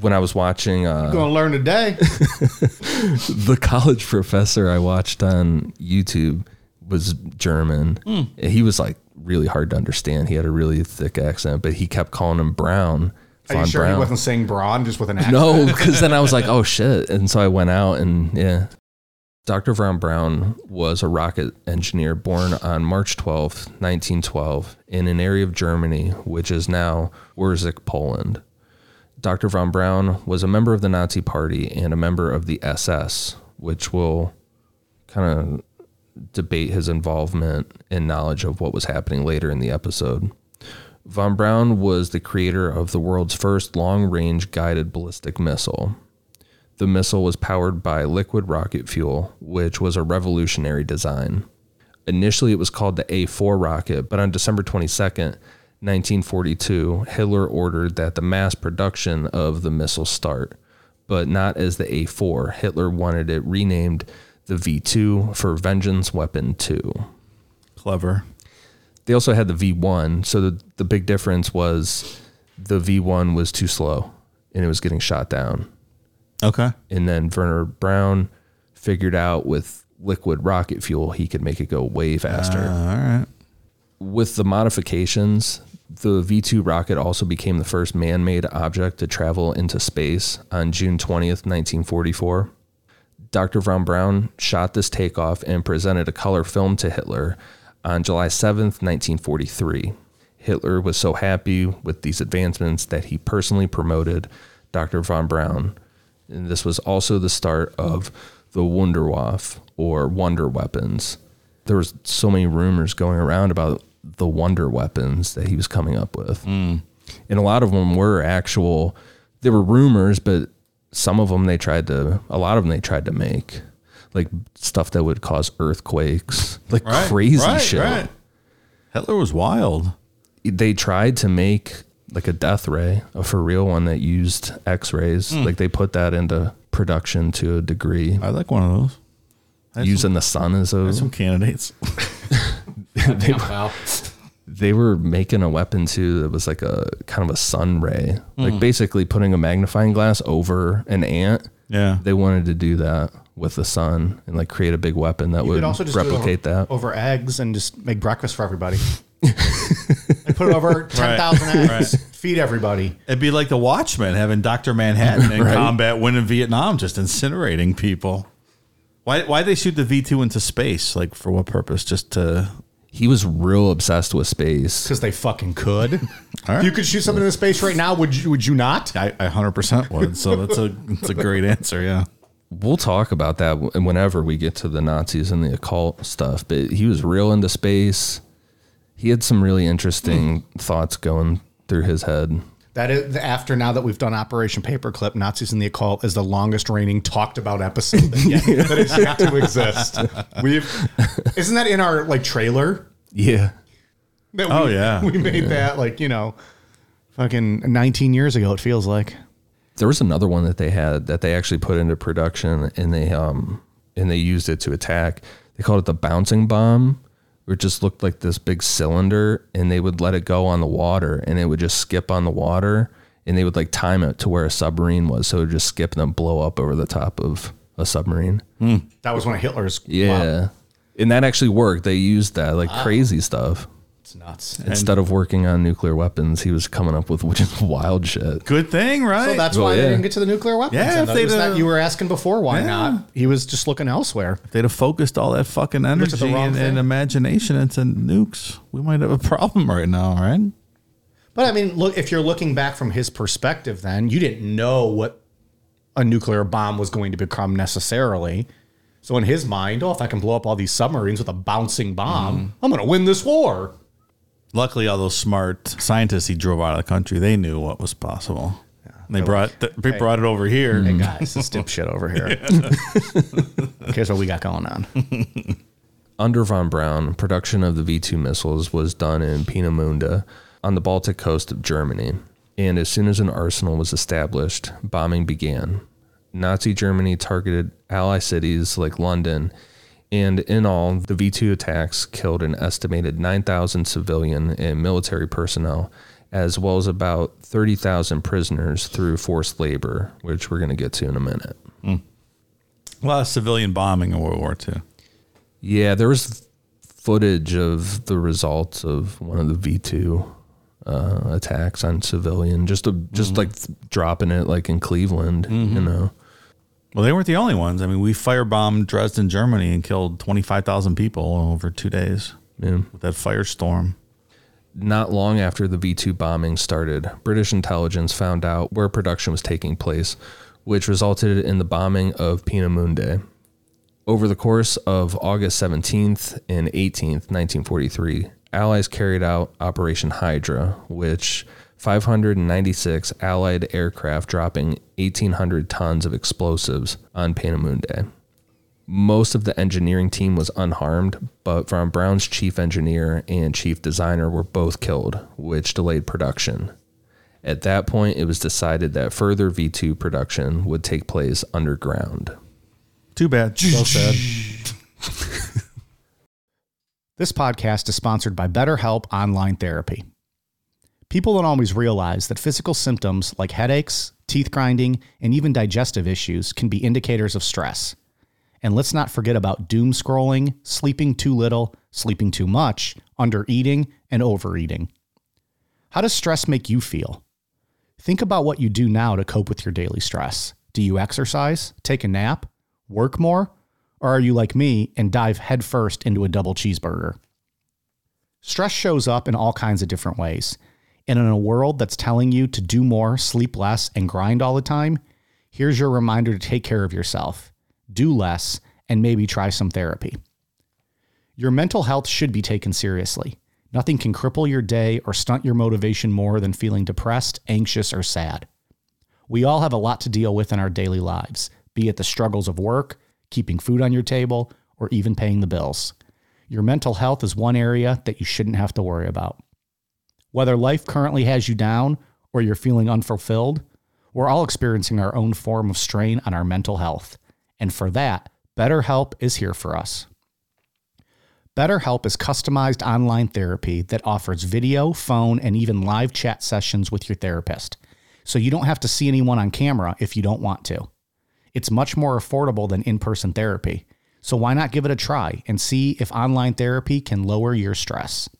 When I was watching... You're going to learn today. The college professor I watched on YouTube was German. Mm. He was like really hard to understand. He had a really thick accent, but he kept calling him Brown. Are you sure Brown. He wasn't saying Braun just with an accent? No, because then I was like, oh shit. And so I went out and Dr. Von Braun was a rocket engineer born on March 12th, 1912 in an area of Germany, which is now Wurzik, Poland. Dr. Von Braun was a member of the Nazi Party and a member of the SS, which will kind of debate his involvement and knowledge of what was happening later in the episode. Von Braun was the creator of the world's first long-range guided ballistic missile. The missile was powered by liquid rocket fuel, which was a revolutionary design. Initially, it was called the A4 rocket, but on December 22nd, 1942, Hitler ordered that the mass production of the missile start, but not as the A4. Hitler wanted it renamed the V2 for Vengeance Weapon 2. Clever. They also had the V1, so the big difference was the V1 was too slow, and it was getting shot down. Okay. And then Werner Braun figured out with liquid rocket fuel, he could make it go way faster. All right. With the modifications, The V2 rocket also became the first man-made object to travel into space on June 20th, 1944. Dr. von Braun shot this takeoff and presented a color film to Hitler on July 7th, 1943. Hitler was so happy with these advancements that he personally promoted Dr. von Braun. And this was also the start of the Wunderwaffe, or wonder weapons. There was so many rumors going around about the wonder weapons that he was coming up with. And a lot of them were actual, they were rumors, but some of them they tried to make, like stuff that would cause earthquakes, like crazy shit. Right. Hitler was wild. They tried to make like a death ray, a for real one that used x-rays. Like they put that into production to a degree. I like one of those. Using the sun as a... some candidates. They were making a weapon, too, that was like a kind of a sun ray. Like basically putting a magnifying glass over an ant. Yeah. They wanted to do that with the sun and like create a big weapon that would also just replicate over, that. Over eggs and just make breakfast for everybody. And put it over 10,000 eggs. Right. Feed everybody. It'd be like the Watchmen having Dr. Manhattan in combat winning Vietnam, just incinerating people. Why they shoot the V2 into space? Like, for what purpose? Just to... He was real obsessed with space. Because they fucking could. All right. If you could shoot something into space right now, would you not? I 100% would. So that's a great answer, yeah. We'll talk about that whenever we get to the Nazis and the occult stuff. But he was real into space. He had some really interesting thoughts going through his head. That is after now that we've done Operation Paperclip, Nazis and the Occult is the longest reigning talked about episode that has yet to exist. Isn't that in our like trailer? Yeah. We made that like, you know, fucking 19 years ago. It feels like there was another one that they had that they actually put into production and they used it to attack. They called it the bouncing bomb. It just looked like this big cylinder, and they would let it go on the water, and it would just skip on the water, and they would like time it to where a submarine was, so it would just skip and then blow up over the top of a submarine. That was one of Hitler's. Yeah, wow. And that actually worked. They used that like crazy stuff. It's nuts. Instead of working on nuclear weapons, he was coming up with just wild shit. Good thing, right? So that's why they didn't get to the nuclear weapons. Yeah, if that you were asking before, why not? He was just looking elsewhere. If they'd have focused all that fucking energy and imagination into nukes, we might have a problem right now, right? But I mean, look, if you're looking back from his perspective, then you didn't know what a nuclear bomb was going to become necessarily. So in his mind, if I can blow up all these submarines with a bouncing bomb, I'm going to win this war. Luckily, all those smart scientists he drove out of the country, they knew what was possible. Yeah, they brought it over here. Hey, guys, this dipshit over here. Yeah. Here's what we got going on. Under von Braun, production of the V-2 missiles was done in Peenemünde on the Baltic coast of Germany. And as soon as an arsenal was established, bombing began. Nazi Germany targeted ally cities like London. And in all, the V2 attacks killed an estimated 9,000 civilian and military personnel, as well as about 30,000 prisoners through forced labor, which we're going to get to in a minute. A lot of civilian bombing in World War II. Yeah, there was footage of the results of one of the V2 attacks on civilian, just dropping it like in Cleveland, you know. Well, they weren't the only ones. I mean, we firebombed Dresden, Germany, and killed 25,000 people over 2 days with that firestorm. Not long after the V2 bombing started, British intelligence found out where production was taking place, which resulted in the bombing of Peenemünde. Over the course of August 17th and 18th, 1943, Allies carried out Operation Hydra, which... 596 Allied aircraft dropping 1,800 tons of explosives on Peenemünde. Most of the engineering team was unharmed, but von Braun's chief engineer and chief designer were both killed, which delayed production. At that point, it was decided that further V2 production would take place underground. Too bad. So sad. This podcast is sponsored by BetterHelp Online Therapy. People don't always realize that physical symptoms like headaches, teeth grinding, and even digestive issues can be indicators of stress. And let's not forget about doom scrolling, sleeping too little, sleeping too much, undereating, and overeating. How does stress make you feel? Think about what you do now to cope with your daily stress. Do you exercise, take a nap, work more, or are you like me and dive headfirst into a double cheeseburger? Stress shows up in all kinds of different ways. And in a world that's telling you to do more, sleep less, and grind all the time, here's your reminder to take care of yourself, do less, and maybe try some therapy. Your mental health should be taken seriously. Nothing can cripple your day or stunt your motivation more than feeling depressed, anxious, or sad. We all have a lot to deal with in our daily lives, be it the struggles of work, keeping food on your table, or even paying the bills. Your mental health is one area that you shouldn't have to worry about. Whether life currently has you down or you're feeling unfulfilled, we're all experiencing our own form of strain on our mental health. And for that, BetterHelp is here for us. BetterHelp is customized online therapy that offers video, phone, and even live chat sessions with your therapist. So you don't have to see anyone on camera if you don't want to. It's much more affordable than in-person therapy. So why not give it a try and see if online therapy can lower your stress?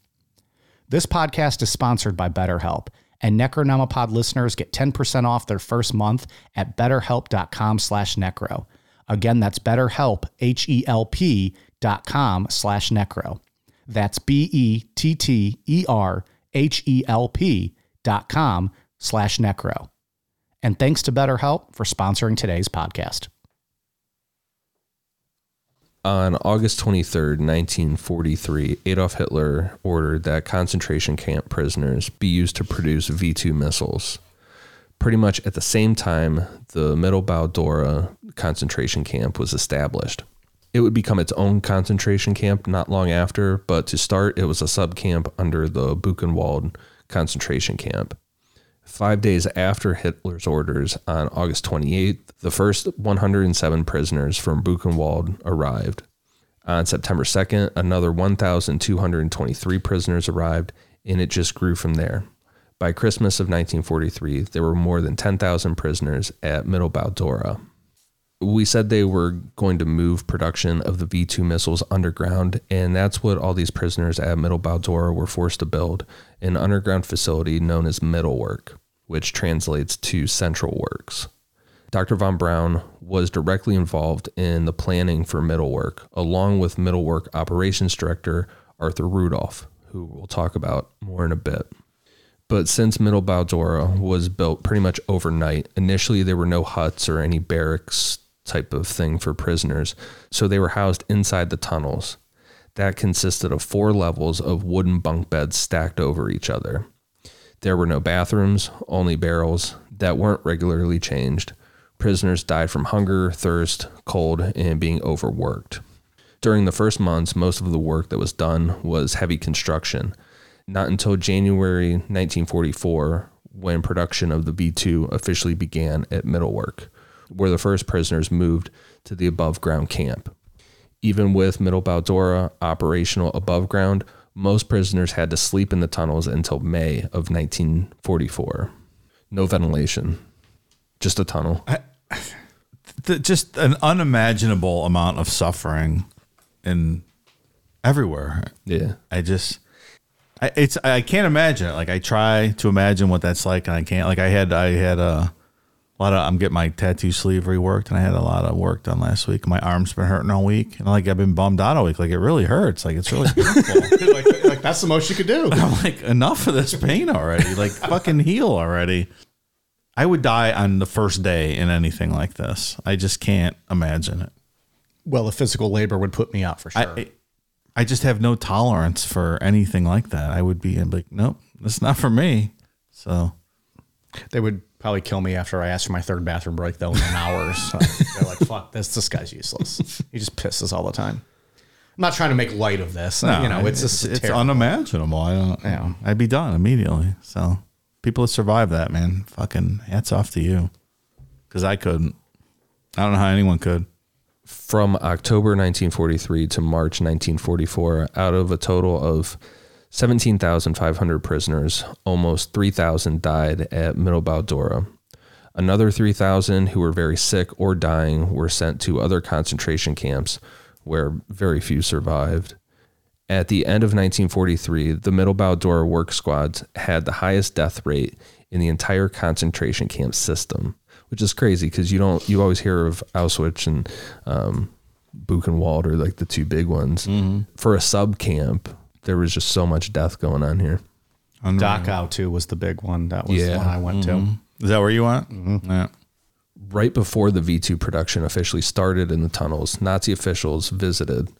This podcast is sponsored by BetterHelp, and Necronomapod listeners get 10% off their first month at betterhelp.com/necro. Again, that's BetterHelp, HELP.com/necro. That's BETTERHELP.com/necro. And thanks to BetterHelp for sponsoring today's podcast. On August 23rd, 1943, Adolf Hitler ordered that concentration camp prisoners be used to produce V2 missiles. Pretty much at the same time, the Mittelbau-Dora concentration camp was established. It would become its own concentration camp not long after, but to start, it was a subcamp under the Buchenwald concentration camp. 5 days after Hitler's orders, on August 28th, the first 107 prisoners from Buchenwald arrived. On September 2nd, another 1,223 prisoners arrived, and it just grew from there. By Christmas of 1943, there were more than 10,000 prisoners at Mittelbau-Dora. We said they were going to move production of the V2 missiles underground, and that's what all these prisoners at Mittelbau-Dora were forced to build, an underground facility known as Mittelwerk, which translates to Central Works. Dr. von Braun was directly involved in the planning for Mittelwerk, along with Mittelwerk Operations Director Arthur Rudolph, who we'll talk about more in a bit. But since Mittelbau-Dora was built pretty much overnight, initially there were no huts or any barracks type of thing for prisoners, so they were housed inside the tunnels. That consisted of 4 levels of wooden bunk beds stacked over each other. There were no bathrooms, only barrels that weren't regularly changed. Prisoners died from hunger, thirst, cold, and being overworked. During the first months, most of the work that was done was heavy construction. Not until January 1944, when production of the V2 officially began at Mittelwerk, where the first prisoners moved to the above-ground camp. Even with Mittelbau-Dora operational above ground, most prisoners had to sleep in the tunnels until May of 1944. No ventilation, just a tunnel. Just an unimaginable amount of suffering in everywhere. Yeah, I can't imagine it. Like, I try to imagine what that's like, and I can't. Like, I'm getting my tattoo sleeve reworked, and I had a lot of work done last week. My arm's been hurting all week, and I've been bummed out all week. Like, it really hurts. Like, it's really painful. like that's the most you could do. And I'm like, enough of this pain already. Like, fucking heal already. I would die on the first day in anything like this. I just can't imagine it. Well, the physical labor would put me out for sure. I just have no tolerance for anything like that. I would be like, nope, that's not for me. So they would probably kill me after I asked for my third bathroom break, though, in an hour. So they're like, fuck this. This guy's useless. He just pisses all the time. I'm not trying to make light of this. No, it's unimaginable. I'd be done immediately. So people that survive that, man, fucking hats off to you. Because I couldn't. I don't know how anyone could. From October 1943 to March 1944, out of a total of 17,500 prisoners, almost 3,000 died at Mittelbau-Dora. Another 3,000 who were very sick or dying were sent to other concentration camps, where very few survived. At the end of 1943, the Mittelbau-Dora work squads had the highest death rate in the entire concentration camp system, which is crazy because you always hear of Auschwitz and Buchenwald are like the two big ones. Mm-hmm. For a sub camp, there was just so much death going on here. Dachau too was the big one. That was the one I went to. Is that where you went? Mm-hmm. Yeah. Right before the V2 production officially started in the tunnels, Nazi officials visited,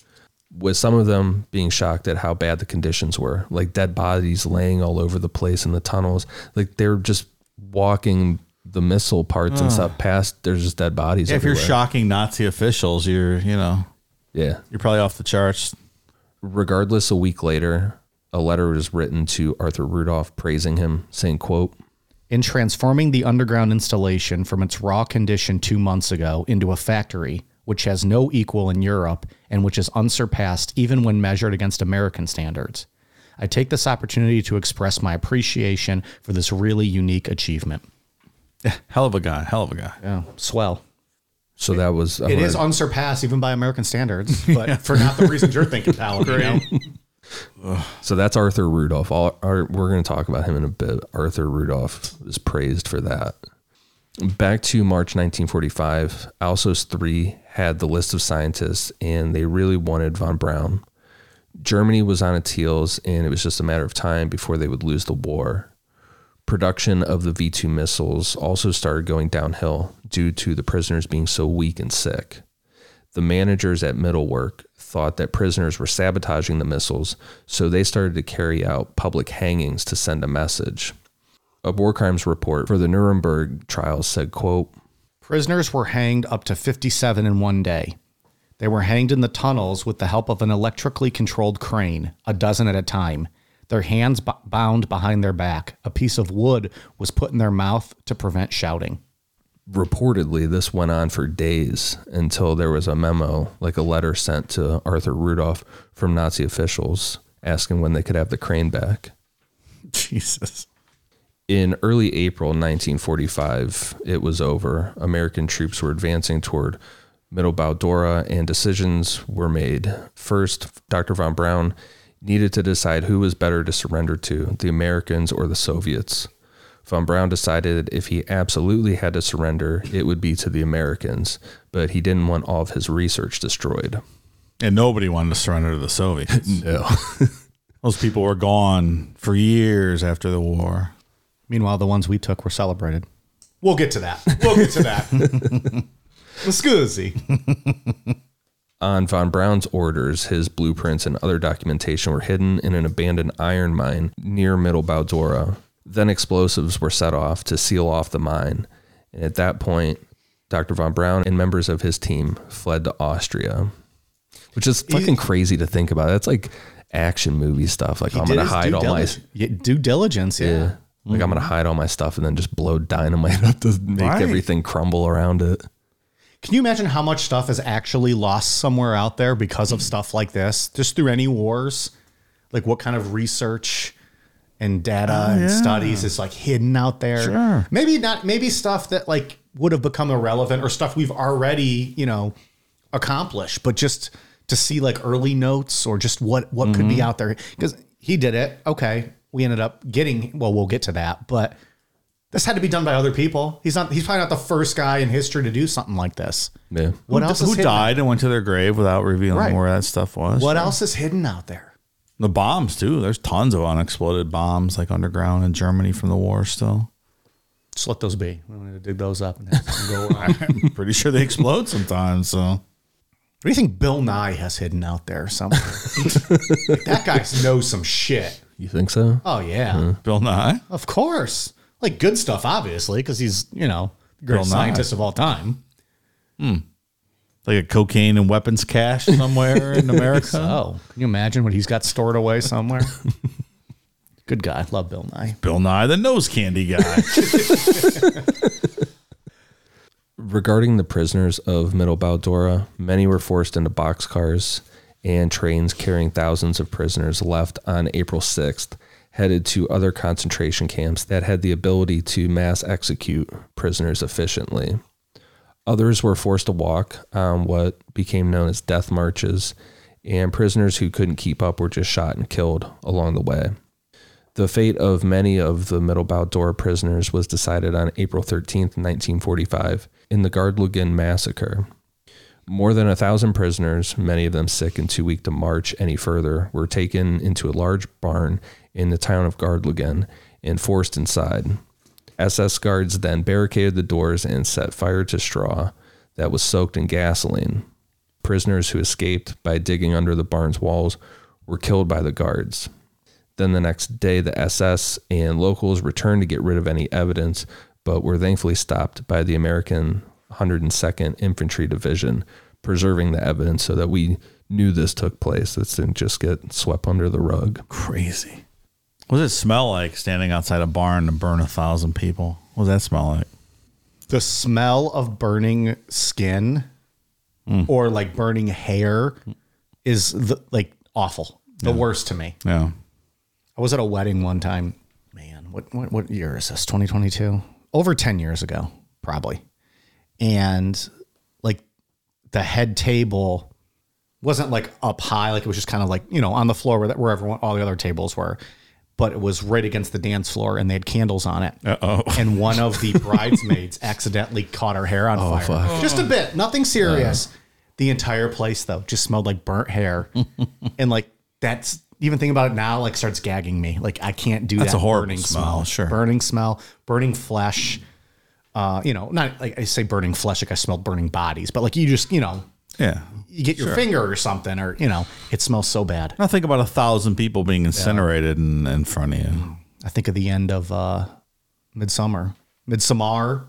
with some of them being shocked at how bad the conditions were, like dead bodies laying all over the place in the tunnels. Like they were just walking the missile parts and stuff past. There's just dead bodies. Yeah, if you're shocking Nazi officials, you're probably off the charts. Regardless, a week later, a letter was written to Arthur Rudolph praising him, saying, quote, "In transforming the underground installation from its raw condition 2 months ago into a factory, which has no equal in Europe and which is unsurpassed even when measured against American standards, I take this opportunity to express my appreciation for this really unique achievement." Hell of a guy. Yeah, swell. So that was... It is unsurpassed even by American standards, but for not the reasons you're thinking, pal. You know? So that's Arthur Rudolph. We're going to talk about him in a bit. Arthur Rudolph is praised for that. Back to March 1945, Alsos 3 had the list of scientists, and they really wanted von Braun. Germany was on its heels, and it was just a matter of time before they would lose the war. Production of the V2 missiles also started going downhill due to the prisoners being so weak and sick. The managers at Mittelwerk thought that prisoners were sabotaging the missiles, so they started to carry out public hangings to send a message. A war crimes report for the Nuremberg trials said, quote, "Prisoners were hanged up to 57 in one day. They were hanged in the tunnels with the help of an electrically controlled crane, a dozen at a time, their hands bound behind their back. A piece of wood was put in their mouth to prevent shouting." Reportedly, this went on for days until there was a memo, like a letter sent to Arthur Rudolph from Nazi officials asking when they could have the crane back. Jesus. In early April 1945, it was over. American troops were advancing toward Mittelbau-Dora, and decisions were made. First, Dr. von Braun needed to decide who was better to surrender to, the Americans or the Soviets. Von Braun decided if he absolutely had to surrender, it would be to the Americans, but he didn't want all of his research destroyed. And nobody wanted to surrender to the Soviets. No. Those people were gone for years after the war. Meanwhile, the ones we took were celebrated. We'll get to that. Excuse. On von Braun's orders, his blueprints and other documentation were hidden in an abandoned iron mine near Mittelbau-Dora. Then explosives were set off to seal off the mine. And at that point, Dr. von Braun and members of his team fled to Austria, which is fucking crazy to think about. That's like action movie stuff. Like, I'm going to hide all my... due diligence, yeah. Like, I'm going to hide all my stuff and then just blow dynamite up to make everything crumble around it. Can you imagine how much stuff is actually lost somewhere out there because of stuff like this? Just through any wars? Like, what kind of research... and data and studies is like hidden out there. Sure. Maybe stuff that like would have become irrelevant or stuff we've already, accomplished, but just to see like early notes or just what could be out there. Because he did it. Okay. We ended up getting, well, we'll get to that, but this had to be done by other people. He's probably not the first guy in history to do something like this. Yeah. Who died and went to their grave without revealing where that stuff was? What else is hidden out there? The bombs, too. There's tons of unexploded bombs, like underground in Germany from the war still. Just let those be. We don't need to dig those up. I'm pretty sure they explode sometimes. So, what do you think Bill Nye has hidden out there somewhere? That guy knows some shit. You think so? Oh, yeah. Mm-hmm. Bill Nye? Of course. Like, good stuff, obviously, because he's, the greatest scientist of all time. Hmm. Like a cocaine and weapons cache somewhere in America. Oh, can you imagine what he's got stored away somewhere? Good guy. Love Bill Nye. Bill Nye, the nose candy guy. Regarding the prisoners of Mittelbau-Dora, many were forced into boxcars and trains carrying thousands of prisoners left on April 6th, headed to other concentration camps that had the ability to mass execute prisoners efficiently. Others were forced to walk on what became known as death marches, and prisoners who couldn't keep up were just shot and killed along the way. The fate of many of the Mittelbau-Dora prisoners was decided on April 13th, 1945, in the Gardlingen massacre. More than 1,000 prisoners, many of them sick and too weak to march any further, were taken into a large barn in the town of Gardlingen and forced inside. SS guards then barricaded the doors and set fire to straw that was soaked in gasoline. Prisoners who escaped by digging under the barn's walls were killed by the guards. Then the next day, the SS and locals returned to get rid of any evidence, but were thankfully stopped by the American 102nd Infantry Division, preserving the evidence so that we knew this took place. This didn't just get swept under the rug. Crazy. What does it smell like standing outside a barn to burn 1,000 people? What does that smell like? The smell of burning skin or like burning hair is like awful. The worst to me. Yeah. I was at a wedding one time. Man, what year is this? 2022? Over 10 years ago, probably. And like the head table wasn't like up high. Like it was just kind of like, you know, on the floor where everyone, all the other tables were, but it was right against the dance floor and they had candles on it. Uh-oh. And one of the bridesmaids accidentally caught her hair on fire. Fuck. Just a bit, nothing serious. The entire place though, just smelled like burnt hair. And like, that's, even thinking about it now, like starts gagging me. Like I can't do That's a horrible burning smell. Sure. Burning smell, burning flesh. You know, not like I say burning flesh, like I smelled burning bodies, but like you just, you know, you get your finger or something, or, you know, it smells so bad. I think about 1,000 people being incinerated in front of you. I think of the end of Midsommar. Yeah.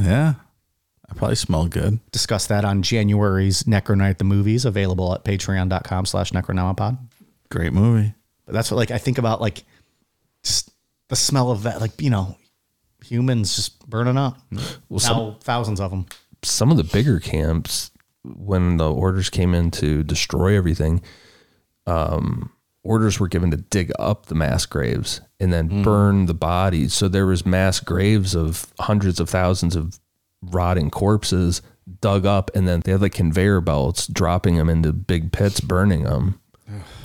Yeah. I probably smell good. Discuss that on January's Necronomy at the Movies, available at patreon.com/necronomipod. Great movie. But that's what, like, I think about, like, just the smell of that, like, you know, humans just burning up. Well, thousands of them. Some of the bigger camps, when the orders came in to destroy everything, orders were given to dig up the mass graves and then burn the bodies. So there was mass graves of hundreds of thousands of rotting corpses dug up, and then they had like conveyor belts dropping them into big pits, burning them.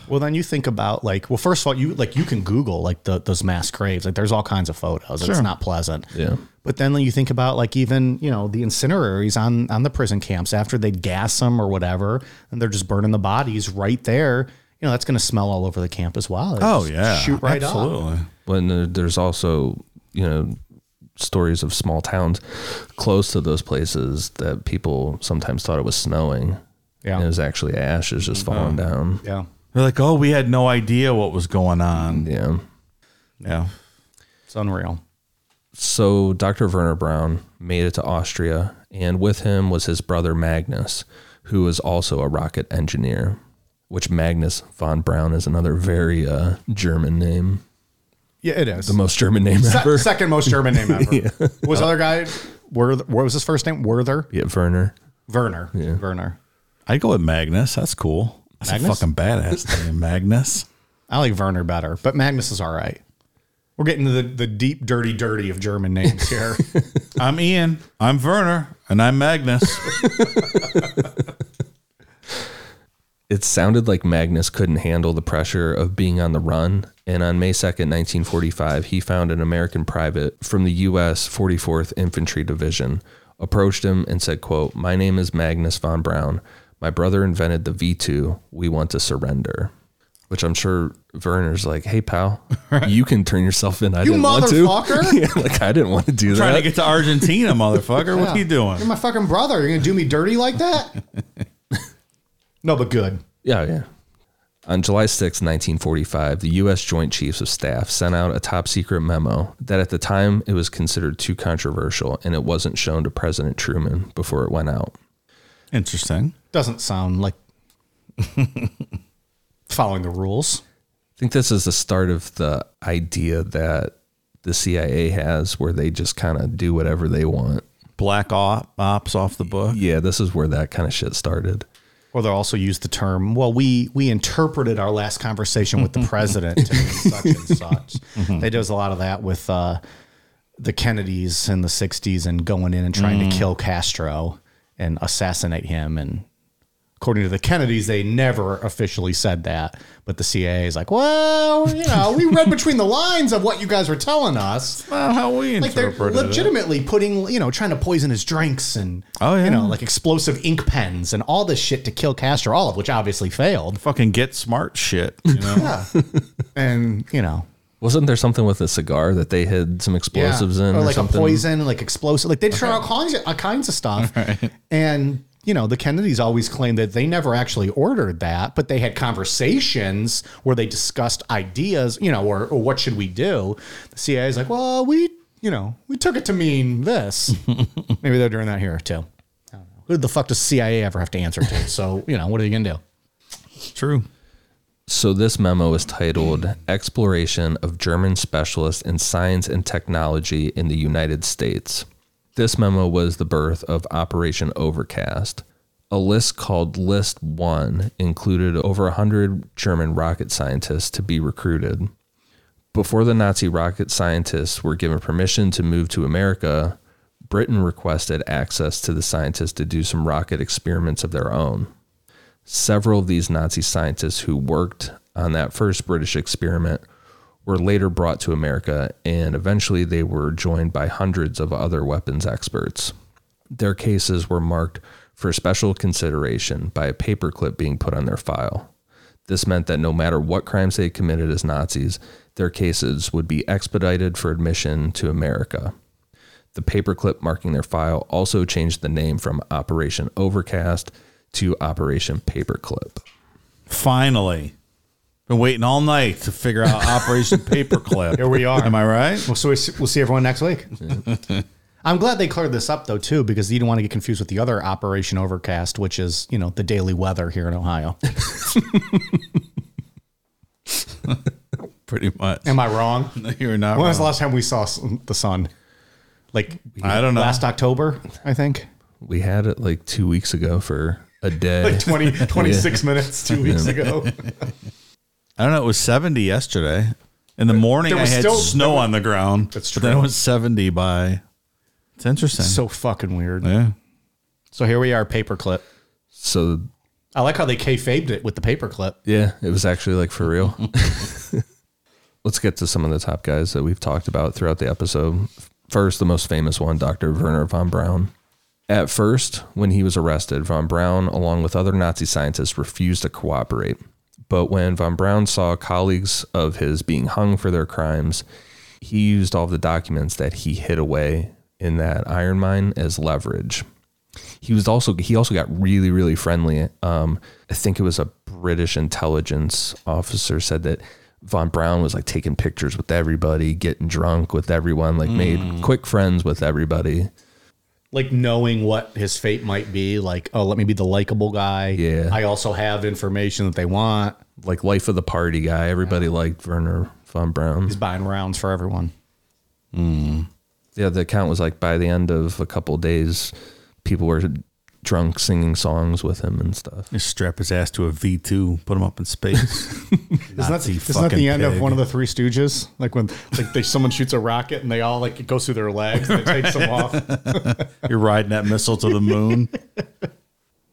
Well, then you think about like, well, first of all, you can Google like those mass graves. Like there's all kinds of photos. Sure. It's not pleasant. Yeah. But then when you think about like even, you know, the incineraries on the prison camps after they'd gas them or whatever, and they're just burning the bodies right there. You know, that's going to smell all over the camp as well. It's shoot right up. Absolutely. When there's also, you know, stories of small towns close to those places that people sometimes thought it was snowing. Yeah. And it was actually ashes just falling down. Yeah. They're like, oh, we had no idea what was going on. Yeah. Yeah. It's unreal. So Dr. Werner Braun made it to Austria, and with him was his brother Magnus, who was also a rocket engineer, which Magnus von Braun is another very German name. Yeah, it is. The most German name ever. Second most German name ever. Was other guy, what was his first name? Werther? Yeah, Werner. Yeah. Werner. I'd go with Magnus. That's cool. That's Magnus? A fucking badass name, Magnus. I like Werner better, but Magnus is all right. We're getting to the deep, dirty of German names here. I'm Ian. I'm Werner. And I'm Magnus. It sounded like Magnus couldn't handle the pressure of being on the run, and on May 2nd, 1945, he found an American private from the U.S. 44th Infantry Division, approached him and said, quote, "My name is Magnus von Braun. My brother invented the V2. We want to surrender." Which I'm sure Werner's like, "Hey, pal, you can turn yourself in. You didn't want to." Yeah, like, I didn't want to do that. Trying to get to Argentina, motherfucker. Yeah. What are you doing? You're my fucking brother. You're going to do me dirty like that? No, but good. Yeah, yeah. On July 6, 1945, the U.S. Joint Chiefs of Staff sent out a top-secret memo that at the time it was considered too controversial, and it wasn't shown to President Truman before it went out. Interesting. Doesn't sound like following the rules. I think this is the start of the idea that the CIA has where they just kind of do whatever they want. Black ops off the book. Yeah, this is where that kind of shit started. Or they'll also use the term, well, we interpreted our last conversation with the president to mean such and such. They do a lot of that with the Kennedys in the 60s and going in and trying to kill Castro and assassinate him and according to the Kennedys, they never officially said that. But the CIA is like, well, you know, we read between the lines of what you guys were telling us. That's not how we interpreted it. Like, they're legitimately putting, you know, trying to poison his drinks and, you know, like explosive ink pens and all this shit to kill Castor Olive, which obviously failed. Fucking get smart shit, you know? Yeah. And, you know. Wasn't there something with a cigar that they hid some explosives in? Or like something? A poison, like explosive. Like, they tried all kinds of stuff. Right. And, you know, the Kennedys always claimed that they never actually ordered that, but they had conversations where they discussed ideas, you know, or what should we do? The CIA is like, well, we took it to mean this. Maybe they're doing that here, too. I don't know. Who the fuck does CIA ever have to answer to? So, you know, what are you going to do? It's true. So this memo is titled Exploration of German Specialists in Science and Technology in the United States. This memo was the birth of Operation Overcast. A list called List 1 included over 100 German rocket scientists to be recruited. Before the Nazi rocket scientists were given permission to move to America, Britain requested access to the scientists to do some rocket experiments of their own. Several of these Nazi scientists who worked on that first British experiment were later brought to America, and eventually they were joined by hundreds of other weapons experts. Their cases were marked for special consideration by a paperclip being put on their file. This meant that no matter what crimes they committed as Nazis, their cases would be expedited for admission to America. The paperclip marking their file also changed the name from Operation Overcast to Operation Paperclip. Finally. Been waiting all night to figure out Operation Paperclip. Here we are. Am I right? Well, so we'll see everyone next week. I'm glad they cleared this up, though, too, because you don't want to get confused with the other Operation Overcast, which is, you know, the daily weather here in Ohio. Pretty much. Am I wrong? No, you're not wrong. When was the last time we saw the sun? Like, I don't know. Last October, I think. We had it like 2 weeks ago for a day. Like 26 minutes 2 weeks ago. I don't know. It was 70 yesterday. In the morning, I had snow on the ground. That's true. But then it was 70 by... It's interesting. It's so fucking weird. Yeah. So here we are, paperclip. So... I like how they kayfabed it with the paperclip. Yeah, it was actually like for real. Let's get to some of the top guys that we've talked about throughout the episode. First, the most famous one, Dr. Werner von Braun. At first, when he was arrested, von Braun, along with other Nazi scientists, refused to cooperate. But when von Braun saw colleagues of his being hung for their crimes, he used all of the documents that he hid away in that iron mine as leverage. He also got really, really friendly. I think it was a British intelligence officer said that von Braun was like taking pictures with everybody, getting drunk with everyone, like made quick friends with everybody. Like knowing what his fate might be, like, oh, let me be the likable guy. Yeah. I also have information that they want. Like life of the party guy. Everybody liked Werner von Braun. He's buying rounds for everyone. Mm. Yeah, the account was like by the end of a couple of days, people were drunk singing songs with him and stuff. Just strap his ass to a V2, put him up in space. Isn't that the end of one of the Three Stooges? Like when someone shoots a rocket and they all like it goes through their legs and it takes them off. You're riding that missile to the moon.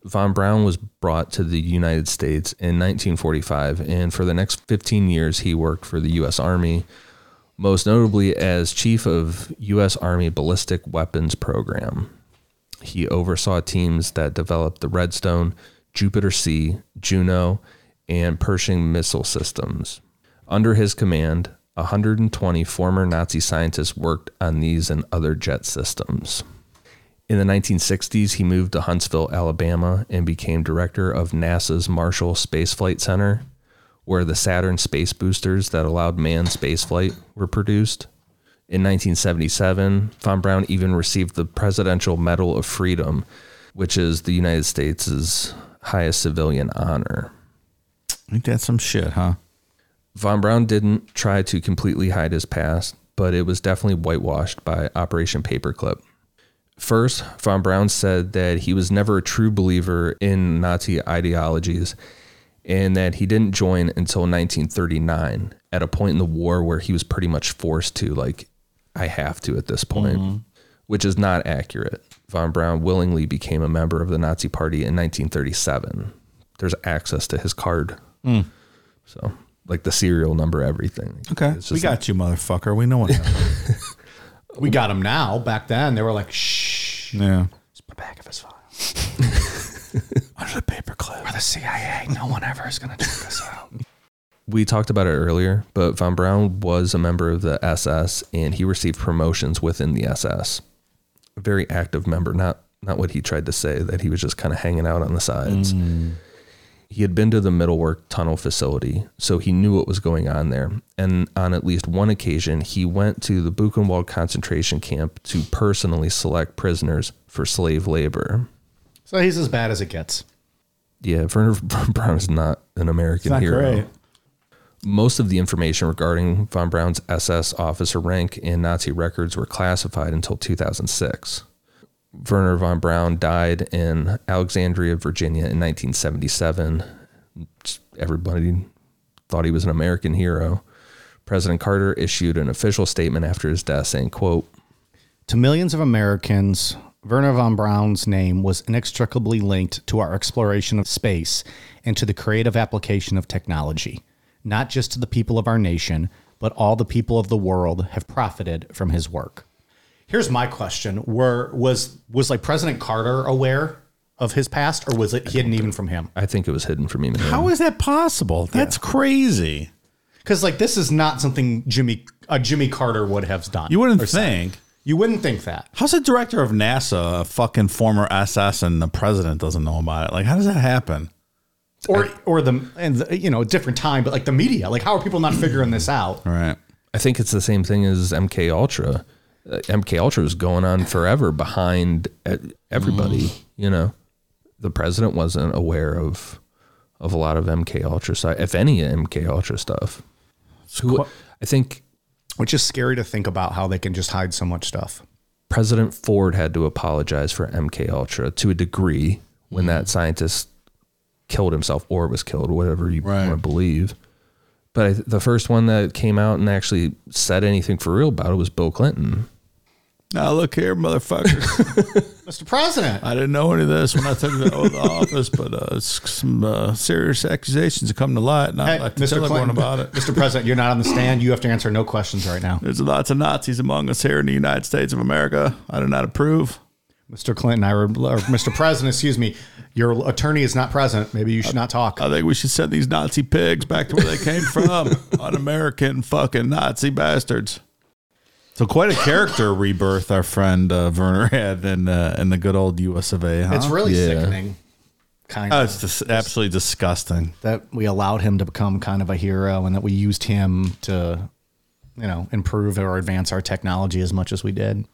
Von Braun was brought to the United States in 1945, and for the next 15 years he worked for the U.S. Army, most notably as chief of U.S. Army Ballistic Weapons Program. He oversaw teams that developed the Redstone, Jupiter C, Juno, and Pershing missile systems. Under his command, 120 former Nazi scientists worked on these and other jet systems. In the 1960s, he moved to Huntsville, Alabama, and became director of NASA's Marshall Space Flight Center, where the Saturn space boosters that allowed manned spaceflight were produced. In 1977, von Braun even received the Presidential Medal of Freedom, which is the United States' highest civilian honor. I think that's some shit, huh? Von Braun didn't try to completely hide his past, but it was definitely whitewashed by Operation Paperclip. First, von Braun said that he was never a true believer in Nazi ideologies, and that he didn't join until 1939, at a point in the war where he was pretty much forced to, like, I have to at this point, which is not accurate. von Braun willingly became a member of the Nazi Party in 1937. There's access to his card. Mm. So, like the serial number, everything. Okay. We got you, motherfucker. We know what happened. We got him now. Back then, they were like, shh. Yeah. It's the back of his file. Under the paperclip. We're the CIA. No one ever is going to check us out. We talked about it earlier, but von Braun was a member of the SS, and he received promotions within the SS. A very active member, not what he tried to say, that he was just kind of hanging out on the sides. Mm. He had been to the Mittelwerk tunnel facility, so he knew what was going on there. And on at least one occasion, he went to the Buchenwald concentration camp to personally select prisoners for slave labor. So he's as bad as it gets. Yeah, Werner von Braun is not an American hero. Great. Most of the information regarding von Braun's SS officer rank and Nazi records were classified until 2006. Werner von Braun died in Alexandria, Virginia in 1977. Everybody thought he was an American hero. President Carter issued an official statement after his death saying, quote, "To millions of Americans, Werner von Braun's name was inextricably linked to our exploration of space and to the creative application of technology. Not just to the people of our nation, but all the people of the world have profited from his work." Here's my question. Was like President Carter aware of his past, or was it hidden even from him? I think it was hidden from him. How is that possible? That's crazy. Because like this is not something Jimmy Carter would have done. You wouldn't think. Said. You wouldn't think that. How's the director of NASA, a fucking former SS, and the president doesn't know about it? Like, how does that happen? Or the, you know, different time, but like the media, like how are people not figuring this out? Right. I think it's the same thing as MK Ultra. MK Ultra is going on forever behind everybody. You know, the president wasn't aware of a lot of MK Ultra stuff, if any MK Ultra stuff. So I think, which is scary to think about how they can just hide so much stuff. President Ford had to apologize for MK Ultra to a degree when that scientist killed himself or was killed, whatever you want to believe. But the first one that came out and actually said anything for real about it was Bill Clinton. Now look here, motherfucker. Mr. President. I didn't know any of this when I took the oath of office, but some serious accusations have come to light, and I'd like to tell everyone about it. Mr. President, you're not on the stand. You have to answer no questions right now. There's lots of Nazis among us here in the United States of America. I do not approve. Mr. Clinton, or Mr. President, excuse me, your attorney is not present. Maybe you should not talk. I think we should send these Nazi pigs back to where they came from. Un-American fucking Nazi bastards. So quite a character rebirth our friend Werner had in the good old US of A, huh? It's really sickening. Kind of. It's absolutely disgusting. That we allowed him to become kind of a hero and that we used him to, you know, improve or advance our technology as much as we did.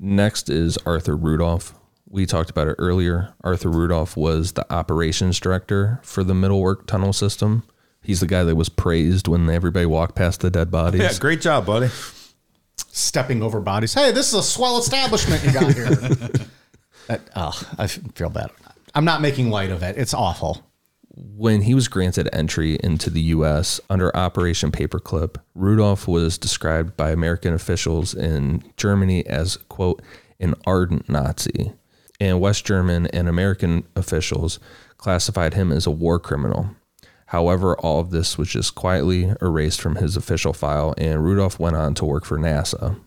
Next is Arthur Rudolph. We talked about it earlier. Arthur Rudolph was the operations director for the Mittelwerk tunnel system. He's the guy that was praised when everybody walked past the dead bodies. Yeah, great job, buddy. Stepping over bodies. Hey, this is a swell establishment you got here. I feel bad. I'm not making light of it. It's awful. When he was granted entry into the U.S. under Operation Paperclip, Rudolph was described by American officials in Germany as, quote, an ardent Nazi. And West German and American officials classified him as a war criminal. However, all of this was just quietly erased from his official file, and Rudolph went on to work for NASA.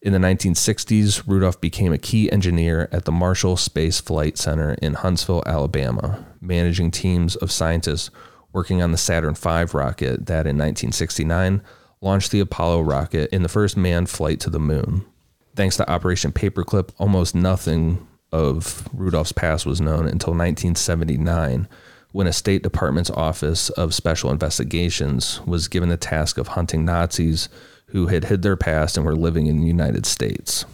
In the 1960s, Rudolph became a key engineer at the Marshall Space Flight Center in Huntsville, Alabama, managing teams of scientists working on the Saturn V rocket that in 1969 launched the Apollo rocket in the first manned flight to the moon. Thanks to Operation Paperclip, almost nothing of Rudolph's past was known until 1979, when a State Department's Office of Special Investigations was given the task of hunting Nazis who had hid their past and were living in the United States.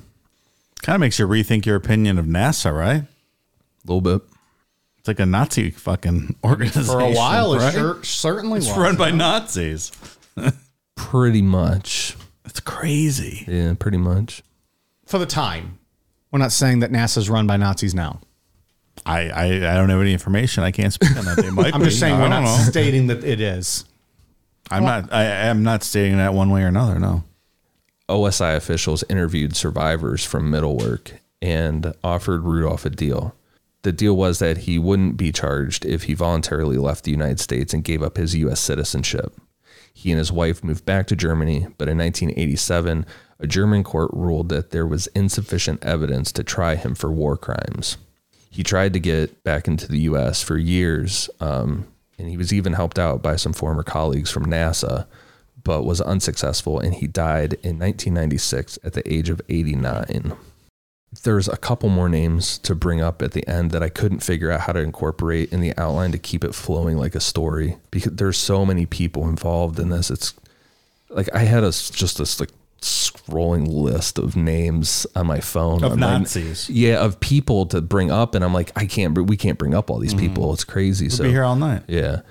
Kind of makes you rethink your opinion of NASA, right? A little bit. It's like a Nazi fucking organization. For a while, right? It's run by Nazis. Pretty much. That's crazy. Yeah, pretty much. For the time. We're not saying that NASA's run by Nazis now. I don't have any information. I can't speak on that. They might I'm just saying we're not stating that it is. I'm not stating that one way or another, no. OSI officials interviewed survivors from Mittelwerk, and offered Rudolph a deal. The deal was that he wouldn't be charged if he voluntarily left the United States and gave up his U.S. citizenship. He and his wife moved back to Germany, but in 1987, a German court ruled that there was insufficient evidence to try him for war crimes. He tried to get back into the U.S. for years, and he was even helped out by some former colleagues from NASA, but was unsuccessful, and he died in 1996 at the age of 89. There's a couple more names to bring up at the end that I couldn't figure out how to incorporate in the outline to keep it flowing like a story, because there's so many people involved in this. It's like I had this scrolling list of names on my phone of Nazis. Yeah. Of people to bring up. And I'm like, we can't bring up all these people. It's crazy. We'll be here all night. Yeah.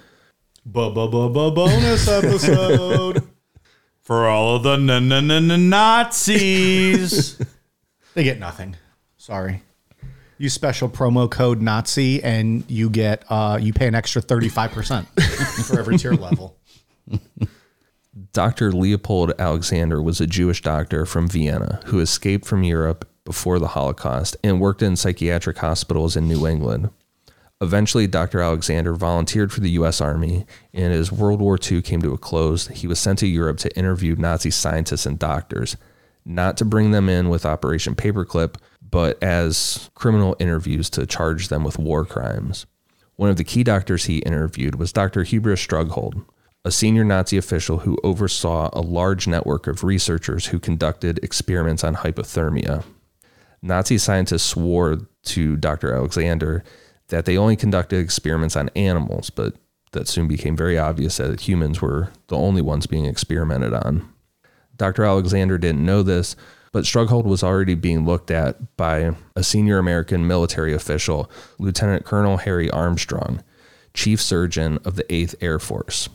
Bonus episode for all of the Nazis. They get nothing. Sorry. Use special promo code Nazi and you get you pay an extra 35% for every tier level. Dr. Leopold Alexander was a Jewish doctor from Vienna who escaped from Europe before the Holocaust and worked in psychiatric hospitals in New England. Eventually, Dr. Alexander volunteered for the U.S. Army, and as World War II came to a close, he was sent to Europe to interview Nazi scientists and doctors. Not to bring them in with Operation Paperclip, but as criminal interviews to charge them with war crimes. One of the key doctors he interviewed was Dr. Hubert Strughold, a senior Nazi official who oversaw a large network of researchers who conducted experiments on hypothermia. Nazi scientists swore to Dr. Alexander that they only conducted experiments on animals, but that soon became very obvious that humans were the only ones being experimented on. Dr. Alexander didn't know this, but Strughold was already being looked at by a senior American military official, Lieutenant Colonel Harry Armstrong, chief surgeon of the 8th Air Force.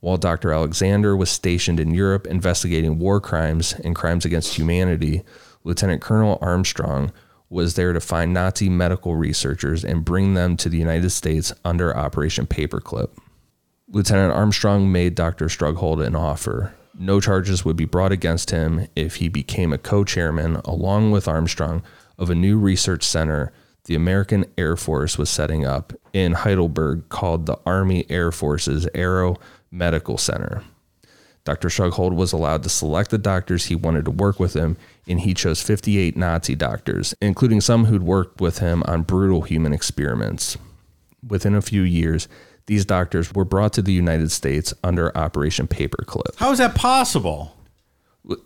While Dr. Alexander was stationed in Europe investigating war crimes and crimes against humanity, Lieutenant Colonel Armstrong was there to find Nazi medical researchers and bring them to the United States under Operation Paperclip. Lieutenant Armstrong made Dr. Strughold an offer. No charges would be brought against him if he became a co-chairman, along with Armstrong, of a new research center the American Air Force was setting up in Heidelberg called the Army Air Force's Aero Medical Center. Dr. Strughold was allowed to select the doctors he wanted to work with him, and he chose 58 Nazi doctors, including some who'd worked with him on brutal human experiments. Within a few years, these doctors were brought to the United States under Operation Paperclip. How is that possible?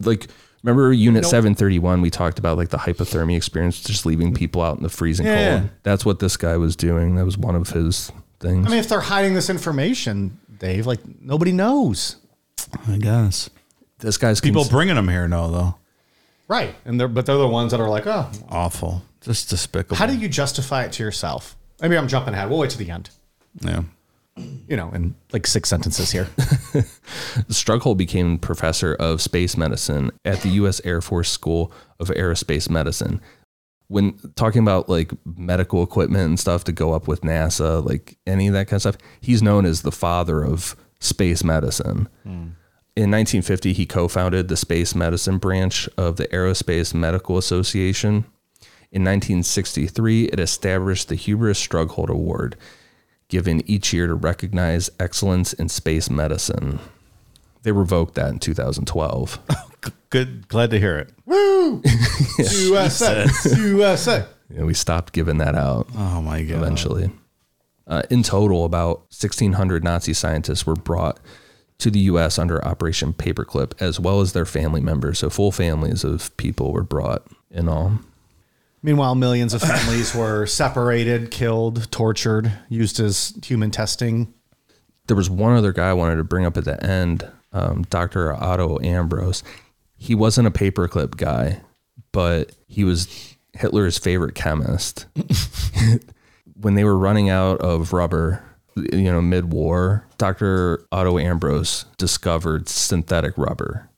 Like, remember Unit 731, we talked about like the hypothermia experience, just leaving people out in the freezing cold. That's what this guy was doing. That was one of his things. I mean, if they're hiding this information, Dave, like nobody knows. I guess. This guy's people bringing them here know, though. Right. And they're the ones that are like, oh. Awful. Just despicable. How do you justify it to yourself? I mean, I'm jumping ahead. We'll wait to the end. Yeah. You know, in like 6 sentences here. Strughold became professor of space medicine at the U.S. Air Force School of Aerospace Medicine. When talking about like medical equipment and stuff to go up with NASA, like any of that kind of stuff, he's known as the father of space medicine. Mm. In 1950, he co-founded the space medicine branch of the Aerospace Medical Association. In 1963, it established the Hubert Strughold Award, given each year to recognize excellence in space medicine. They revoked that in 2012. Oh, good. Glad to hear it. Woo! USA! USA! Yeah, we stopped giving that out. Oh, my God. Eventually. In total, about 1,600 Nazi scientists were brought to the U.S. under Operation Paperclip, as well as their family members. So full families of people were brought in all. Meanwhile, millions of families were separated, killed, tortured, used as human testing. There was one other guy I wanted to bring up at the end, Dr. Otto Ambros. He wasn't a paperclip guy, but he was Hitler's favorite chemist. When they were running out of rubber, you know, mid-war, Dr. Otto Ambros discovered synthetic rubber.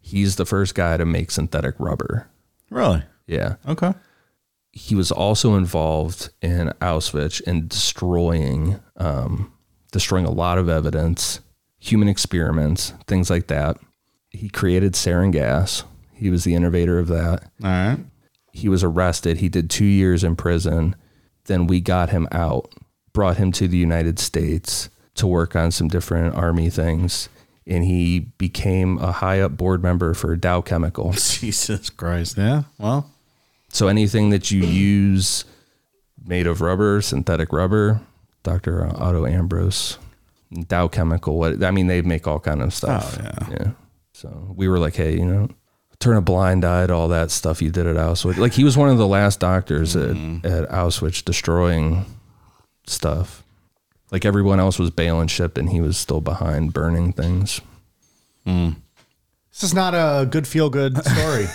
He's the first guy to make synthetic rubber. Really? Yeah. Okay. He was also involved in Auschwitz and destroying a lot of evidence, human experiments, things like that. He created sarin gas. He was the innovator of that. All right. He was arrested. He did 2 years in prison. Then we got him out, brought him to the United States to work on some different army things. And he became a high up board member for Dow Chemical. Jesus Christ. Yeah. Well, so anything that you use made of rubber, synthetic rubber, Dr. Otto Ambros, Dow Chemical. What, I mean, they make all kind of stuff. Oh, yeah. Yeah. So we were like, hey, you know, turn a blind eye to all that stuff you did at Auschwitz. Like, he was one of the last doctors at Auschwitz destroying stuff. Like, everyone else was bailing ship and he was still behind burning things. Mm. This is not a good feel-good story,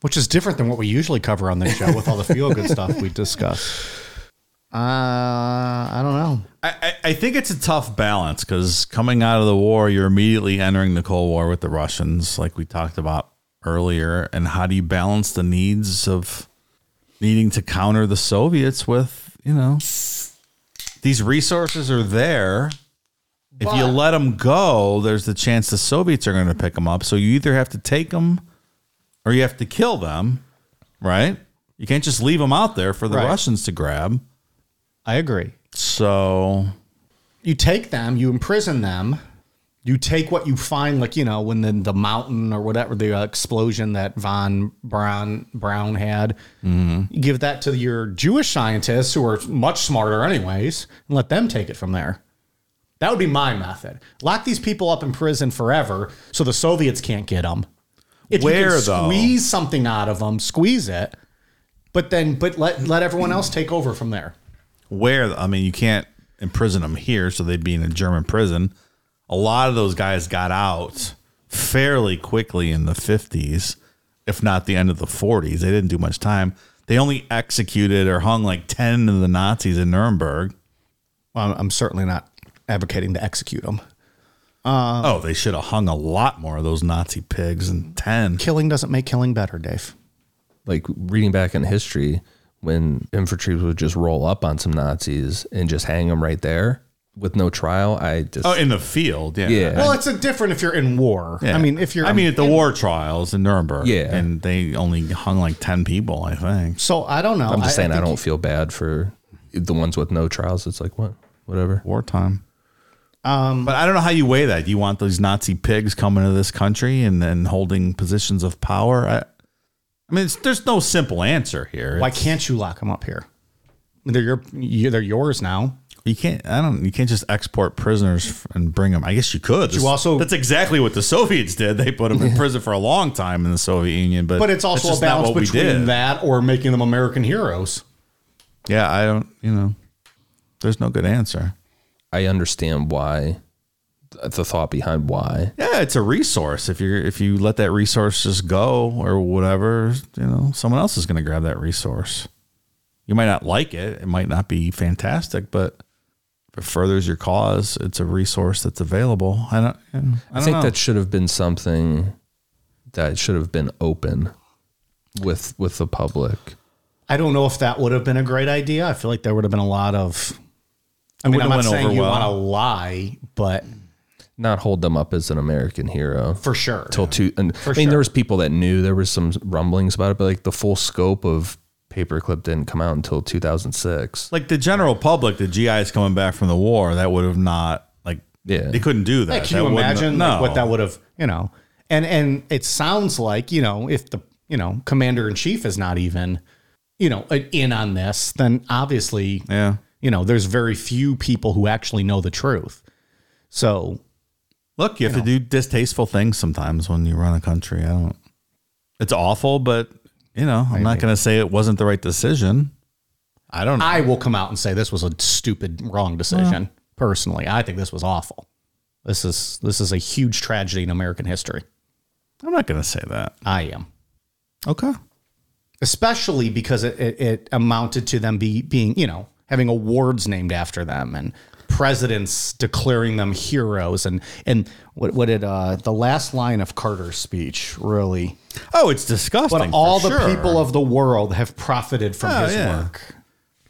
which is different than what we usually cover on this show with all the feel-good stuff we discuss. I don't know. I think it's a tough balance because coming out of the war, you're immediately entering the Cold War with the Russians, like we talked about earlier. And how do you balance the needs of needing to counter the Soviets with, you know, these resources are there. But if you let them go, there's the chance the Soviets are going to pick them up. So you either have to take them or you have to kill them, right? You can't just leave them out there for the Russians to grab. I agree. So you take them, you imprison them, you take what you find, like, you know, when the mountain or whatever, the explosion that von Braun had, you give that to your Jewish scientists who are much smarter anyways, and let them take it from there. That would be my method. Lock these people up in prison forever so the Soviets can't get them. If Where, though? Squeeze something out of them, squeeze it, but let everyone else take over from there. Where, I mean, you can't imprison them here, so they'd be in a German prison. A lot of those guys got out fairly quickly in the 50s, if not the end of the 40s. They didn't do much time. They only executed or hung like 10 of the Nazis in Nuremberg. Well, I'm certainly not advocating to execute them. They should have hung a lot more of those Nazi pigs than 10. Killing doesn't make killing better, Dave. Like, reading back in history, when infantry would just roll up on some Nazis and just hang them right there with no trial. In the field. Yeah. Well, it's different if you're in war. Yeah. I mean, at the war trials in Nuremberg. Yeah. And they only hung like 10 people, I think. So I don't know. I'm just saying I don't feel bad for the ones with no trials. It's like, whatever. Wartime. But I don't know how you weigh that. You want those Nazi pigs coming to this country and then holding positions of power? There's no simple answer here. Why can't you lock them up here? They're yours now. You can't just export prisoners and bring them. I guess you could. That's exactly what the Soviets did. They put them in prison for a long time in the Soviet Union. But it's also a balance between that or making them American heroes. Yeah, I don't. There's no good answer. I understand why. The thought behind why. Yeah, it's a resource. If you let that resource just go or whatever, someone else is going to grab that resource. You might not like it. It might not be fantastic, but if it furthers your cause, it's a resource that's available. I think that should have been something that should have been open with the public. I don't know if that would have been a great idea. I feel like there would have been a lot of... I'm not saying you want to lie, but... Not hold them up as an American hero for sure. There was people that knew there was some rumblings about it, but like the full scope of Paperclip didn't come out until 2006. Like the general public, the GIs coming back from the war, that would have not they couldn't do that. Can you imagine what that would have? And it sounds like if the commander in chief is not even in on this, then obviously there's very few people who actually know the truth. So. Look, you have to do distasteful things sometimes when you run a country. It's awful, but I'm not going to say it wasn't the right decision. I don't know. I will come out and say this was a stupid, wrong decision. Yeah. Personally, I think this was awful. This is a huge tragedy in American history. I'm not going to say that. I am. Okay. Especially because it amounted to them being, having awards named after them and presidents declaring them heroes and what did the last line of Carter's speech really? Oh, it's disgusting. But all the people of the world have profited from his work,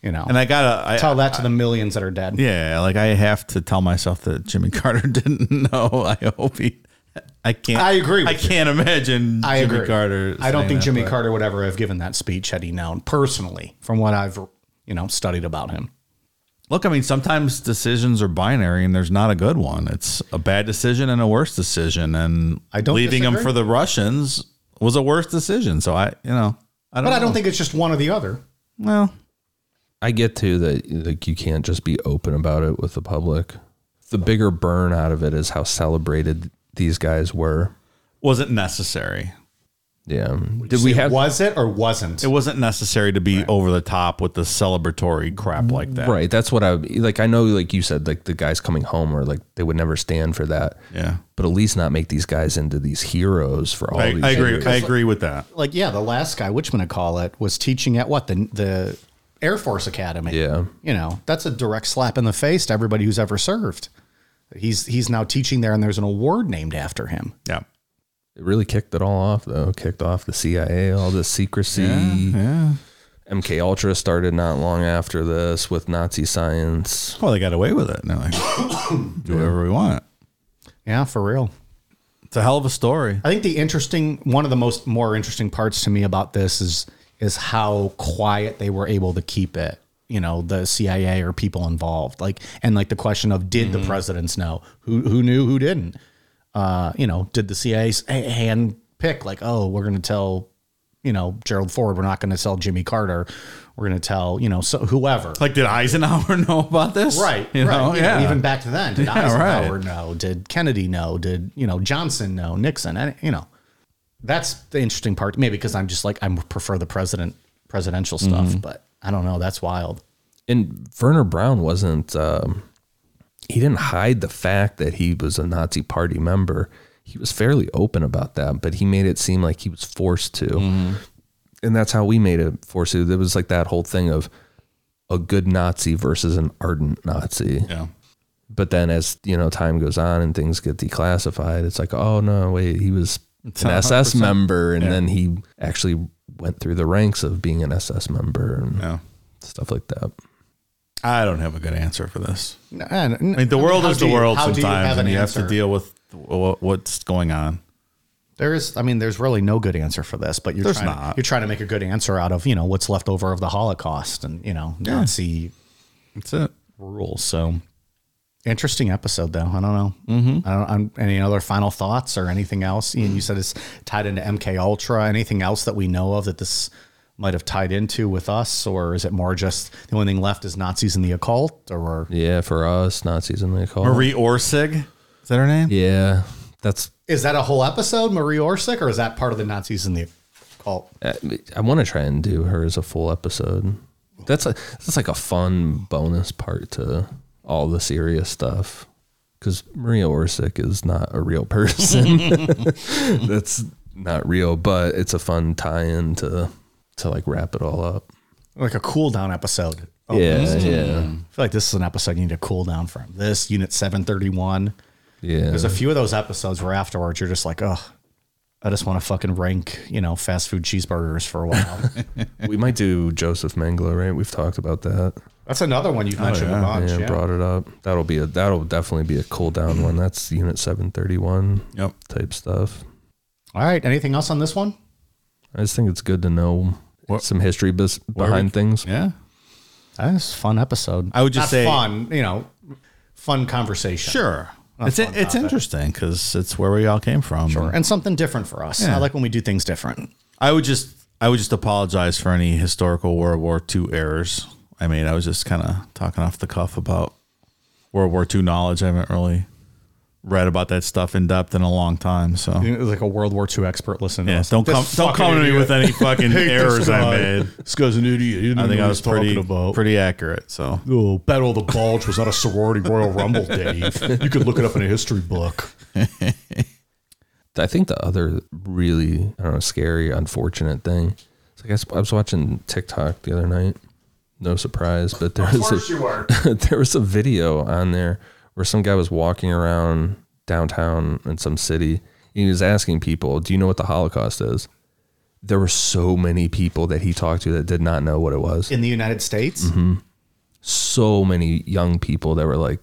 And I gotta tell that to the millions that are dead. Yeah, like I have to tell myself that Jimmy Carter didn't know. I hope he I can't imagine Jimmy Carter. I don't think Jimmy Carter would ever have given that speech had he known personally from what I've, studied about him. Look, I mean, sometimes decisions are binary and there's not a good one. It's a bad decision and a worse decision. And leaving him for the Russians was a worse decision. So I don't think it's just one or the other. Well, I get to that. Like, you can't just be open about it with the public. The bigger burn out of it is how celebrated these guys were. Wasn't necessary. Yeah. Was it or wasn't? It wasn't necessary to be over the top with the celebratory crap like that. Right. That's what I know, like you said, like the guys coming home are like, they would never stand for that. Yeah. But at least not make these guys into these heroes for all these. I agree with that. Like, yeah, the last guy, was teaching at the Air Force Academy. Yeah. That's a direct slap in the face to everybody who's ever served. He's now teaching there, and there's an award named after him. Yeah. It really kicked it all off, though. Kicked off the CIA, all the secrecy. Yeah. MK Ultra started not long after this with Nazi science. Well, they got away with it. And they're like, do whatever we want. Yeah, for real. It's a hell of a story. I think one of the more interesting parts to me about this is how quiet they were able to keep it. The CIA or people involved, and the question of did the presidents know who knew, who didn't? Did the CIA hand pick we're going to tell, Gerald Ford, we're not going to tell Jimmy Carter. We're going to tell, whoever. Like, did Eisenhower know about this? Right. Even back to then, did Eisenhower know? Did Kennedy know? Did, Johnson know? Nixon? That's the interesting part. Maybe because I'm just I prefer the presidential stuff, but I don't know. That's wild. And Werner Braun wasn't, he didn't hide the fact that he was a Nazi party member. He was fairly open about that, but he made it seem like he was forced to. Mm. And that's how we made it forced to. There was that whole thing of a good Nazi versus an ardent Nazi. Yeah. But then as, time goes on and things get declassified, it's oh, no, wait, he was an SS member. And then he actually went through the ranks of being an SS member and stuff like that. I don't have a good answer for this. The world is the world sometimes, and you have to deal with what's going on. There's really no good answer for this, but you're trying to make a good answer out of, what's left over of the Holocaust and, Nazi rules. So interesting episode, though. I don't know. Mm-hmm. Any other final thoughts or anything else? Ian, you said it's tied into MK Ultra. Anything else that we know of that this might have tied into with us, or is it more just the only thing left is Nazis and the occult? Or yeah, for us, Nazis and the occult. Marie Orsic, is that her name? Yeah, is that a whole episode, Marie Orsic, or is that part of the Nazis and the occult? I want to try and do her as a full episode. That's a fun bonus part to all the serious stuff, because Marie Orsic is not a real person. That's not real, but it's a fun tie-in to wrap it all up. Like a cool down episode. Oh, yeah. I feel like this is an episode you need to cool down from. This, Unit 731. Yeah. There's a few of those episodes where afterwards you're just like, oh, I just want to fucking rank, fast food cheeseburgers for a while. We might do Joseph Mengele, right? We've talked about that. That's another one you've mentioned a bunch. Yeah, brought it up. That'll definitely be a cool down one. That's Unit 731 type stuff. All right. Anything else on this one? I just think it's good to know some history behind things. Yeah. That's a fun episode. I would just say fun, fun conversation. Sure. It's interesting because it's where we all came from. Sure. And something different for us. Yeah. I like when we do things different. I would just apologize for any historical World War II errors. I mean, I was just kind of talking off the cuff about World War II knowledge. I haven't really read about that stuff in depth in a long time, so it was like a World War II expert. Listen, yeah, don't come to me with any fucking errors I made. This guy's an idiot. I think I was pretty accurate. So, Battle of the Bulge was not a sorority Royal Rumble, Dave. You could look it up in a history book. I think the other really scary, unfortunate thing. I guess I was watching TikTok the other night. No surprise, but there was a video on there where some guy was walking around downtown in some city, and he was asking people, do you know what the Holocaust is? There were so many people that he talked to that did not know what it was. In the United States? Mm-hmm. So many young people that were like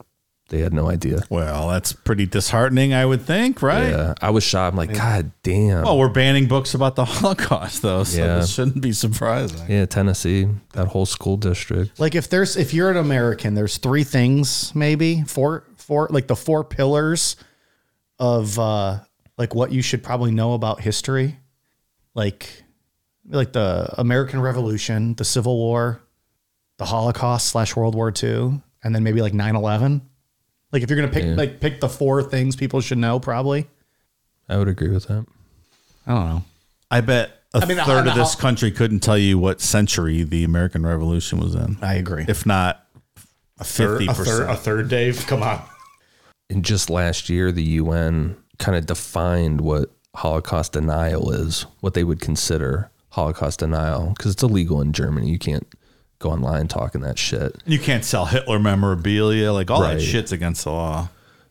They had no idea. Well, that's pretty disheartening, I would think, right? Yeah, I was shocked. I'm like, God damn. Well, we're banning books about the Holocaust, though, so this shouldn't be surprising. Yeah, Tennessee, that whole school district. Like, if you're an American, there's three things, maybe four, like the four pillars of like what you should probably know about history, like the American Revolution, the Civil War, the Holocaust / World War II, and then maybe like 9/11. Like if you're gonna pick pick the four things people should know, probably. I would agree with that. I don't know. I bet a third of this country couldn't tell you what century the American Revolution was in. I agree. If not 50%. A third, Dave. Come on. And just last year, the UN kind of defined what Holocaust denial is, what they would consider Holocaust denial, because it's illegal in Germany. You can't go online talking that shit. You can't sell Hitler memorabilia. Like all that shit's against the law.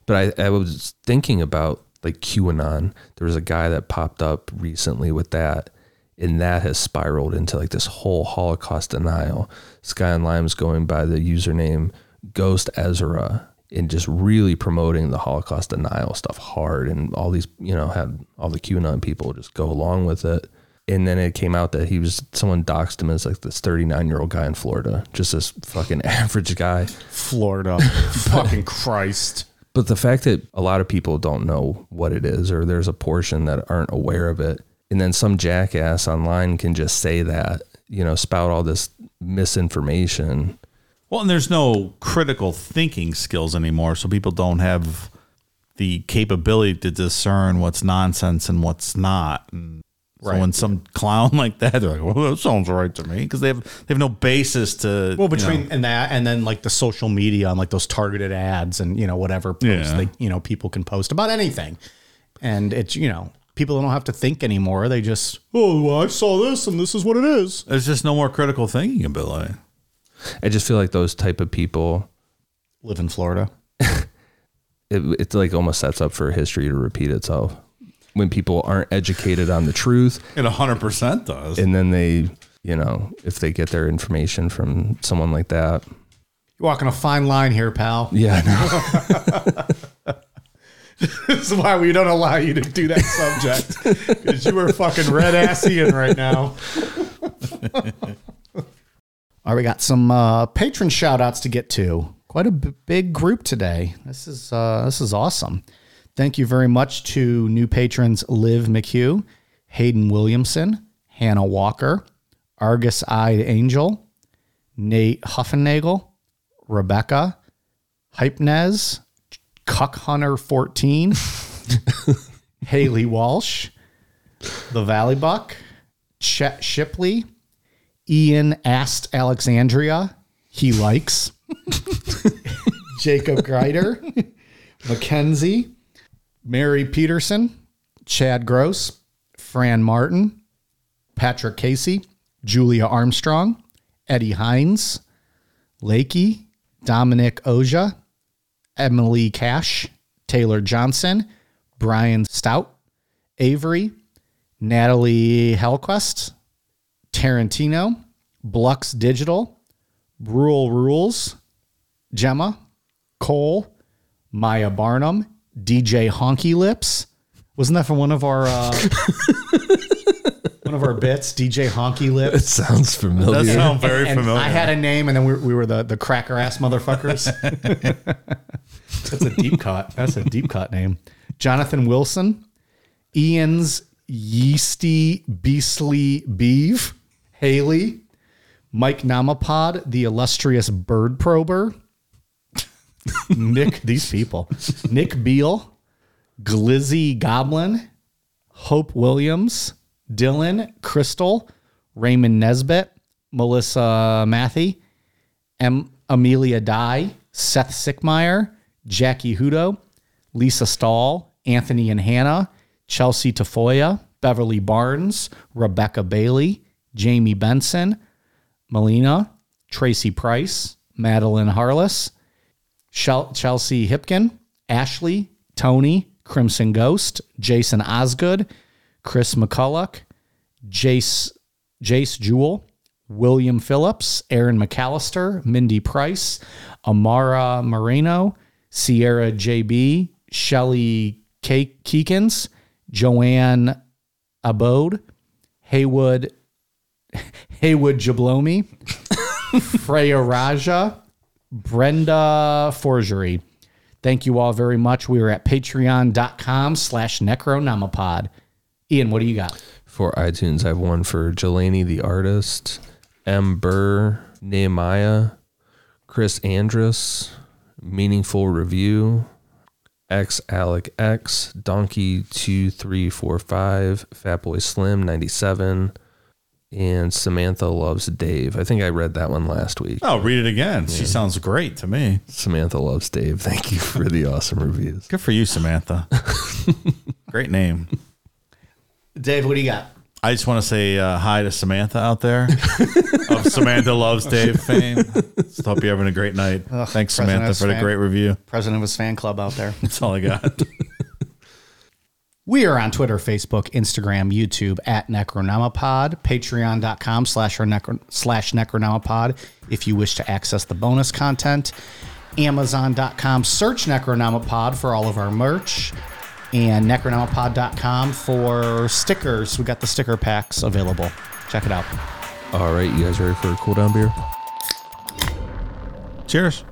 But I was thinking about like QAnon. There was a guy that popped up recently with that, and that has spiraled into like this whole Holocaust denial. This guy online was going by the username Ghost Ezra and just really promoting the Holocaust denial stuff hard. And all these, had all the QAnon people just go along with it. And then it came out that someone doxed him as like this 39-year-old guy in Florida, just this fucking average guy. Florida, fucking Christ. But the fact that a lot of people don't know what it is, or there's a portion that aren't aware of it. And then some jackass online can just say that, spout all this misinformation. Well, and there's no critical thinking skills anymore. So people don't have the capability to discern what's nonsense and what's not. And so when some clown like that, they're like, well, that sounds right to me, because they have no basis to. Well, between and that, and then like the social media and like those targeted ads and whatever posts they, people can post about anything, and it's people don't have to think anymore. They just I saw this and this is what it is. There's just no more critical thinking ability. I just feel like those type of people live in Florida. It's like almost sets up for history to repeat itself. When people aren't educated on the truth. It 100% does. And then they, if they get their information from someone like that. You're walking a fine line here, pal. Yeah, I know. This is why we don't allow you to do that subject. Because you are fucking red-ass Ian right now. All right, we got some patron shout-outs to get to. Quite a big group today. This is awesome. Thank you very much to new patrons Liv McHugh, Hayden Williamson, Hannah Walker, Argus-Eyed Angel, Nate Huffenagel, Rebecca, Hypenez, Cuckhunter14, Haley Walsh, The Valley Buck, Chet Shipley, Ian Ast Alexandria, He Likes, Jacob Greider, Mackenzie, Mary Peterson, Chad Gross, Fran Martin, Patrick Casey, Julia Armstrong, Eddie Hines, Lakey, Dominic Oja, Emily Cash, Taylor Johnson, Brian Stout, Avery, Natalie Helquest, Tarantino, Blux Digital, Bruel Rules, Gemma, Cole, Maya Barnum, DJ Honky Lips. Wasn't that from one of our bits? DJ Honky Lips. It sounds familiar. That sounds very familiar. I had a name, and then we were the cracker ass motherfuckers. That's a deep cut. That's a deep cut name. Jonathan Wilson, Ian's Yeasty Beastly Beeve, Haley, Mike Namapod, the illustrious bird prober. Nick Beal, Glizzy Goblin, Hope Williams, Dylan, Crystal, Raymond Nesbitt, Melissa Mathy, Amelia Dye, Seth Sickmeyer, Jackie Hudo, Lisa Stahl, Anthony and Hannah, Chelsea Tafoya, Beverly Barnes, Rebecca Bailey, Jamie Benson, Melina, Tracy Price, Madeline Harless, Chelsea Hipkin, Ashley, Tony, Crimson Ghost, Jason Osgood, Chris McCulloch, Jace Jewell, William Phillips, Aaron McAllister, Mindy Price, Amara Moreno, Sierra JB, Shelly Keekins, Joanne Abode, Haywood Jablomi, Freya Raja, Brenda Forgery. Thank you all very much. We are at patreon.com/necronomapod. Ian, what do you got? For iTunes, I have one for Jelani the Artist, Ember, Nehemiah, Chris Andrus, Meaningful Review, X Alec X, Donkey 2345, Fatboy Slim 97, and Samantha Loves Dave. I think I read that one last week. Oh, read it again. Yeah. She sounds great to me. Samantha Loves Dave. Thank you for the awesome reviews. Good for you, Samantha. Great name. Dave, what do you got? I just want to say hi to Samantha out there of Samantha Loves Dave fame. Just hope you're having a great night. Ugh, thanks, Samantha, for the great review. President of his fan club out there. That's all I got. We are on Twitter, Facebook, Instagram, YouTube at Necronomapod, patreon.com/Necronomapod if you wish to access the bonus content, amazon.com, search Necronomapod for all of our merch, and necronomapod.com for stickers. We got the sticker packs available. Check it out. All right, you guys ready for a cool down beer? Cheers.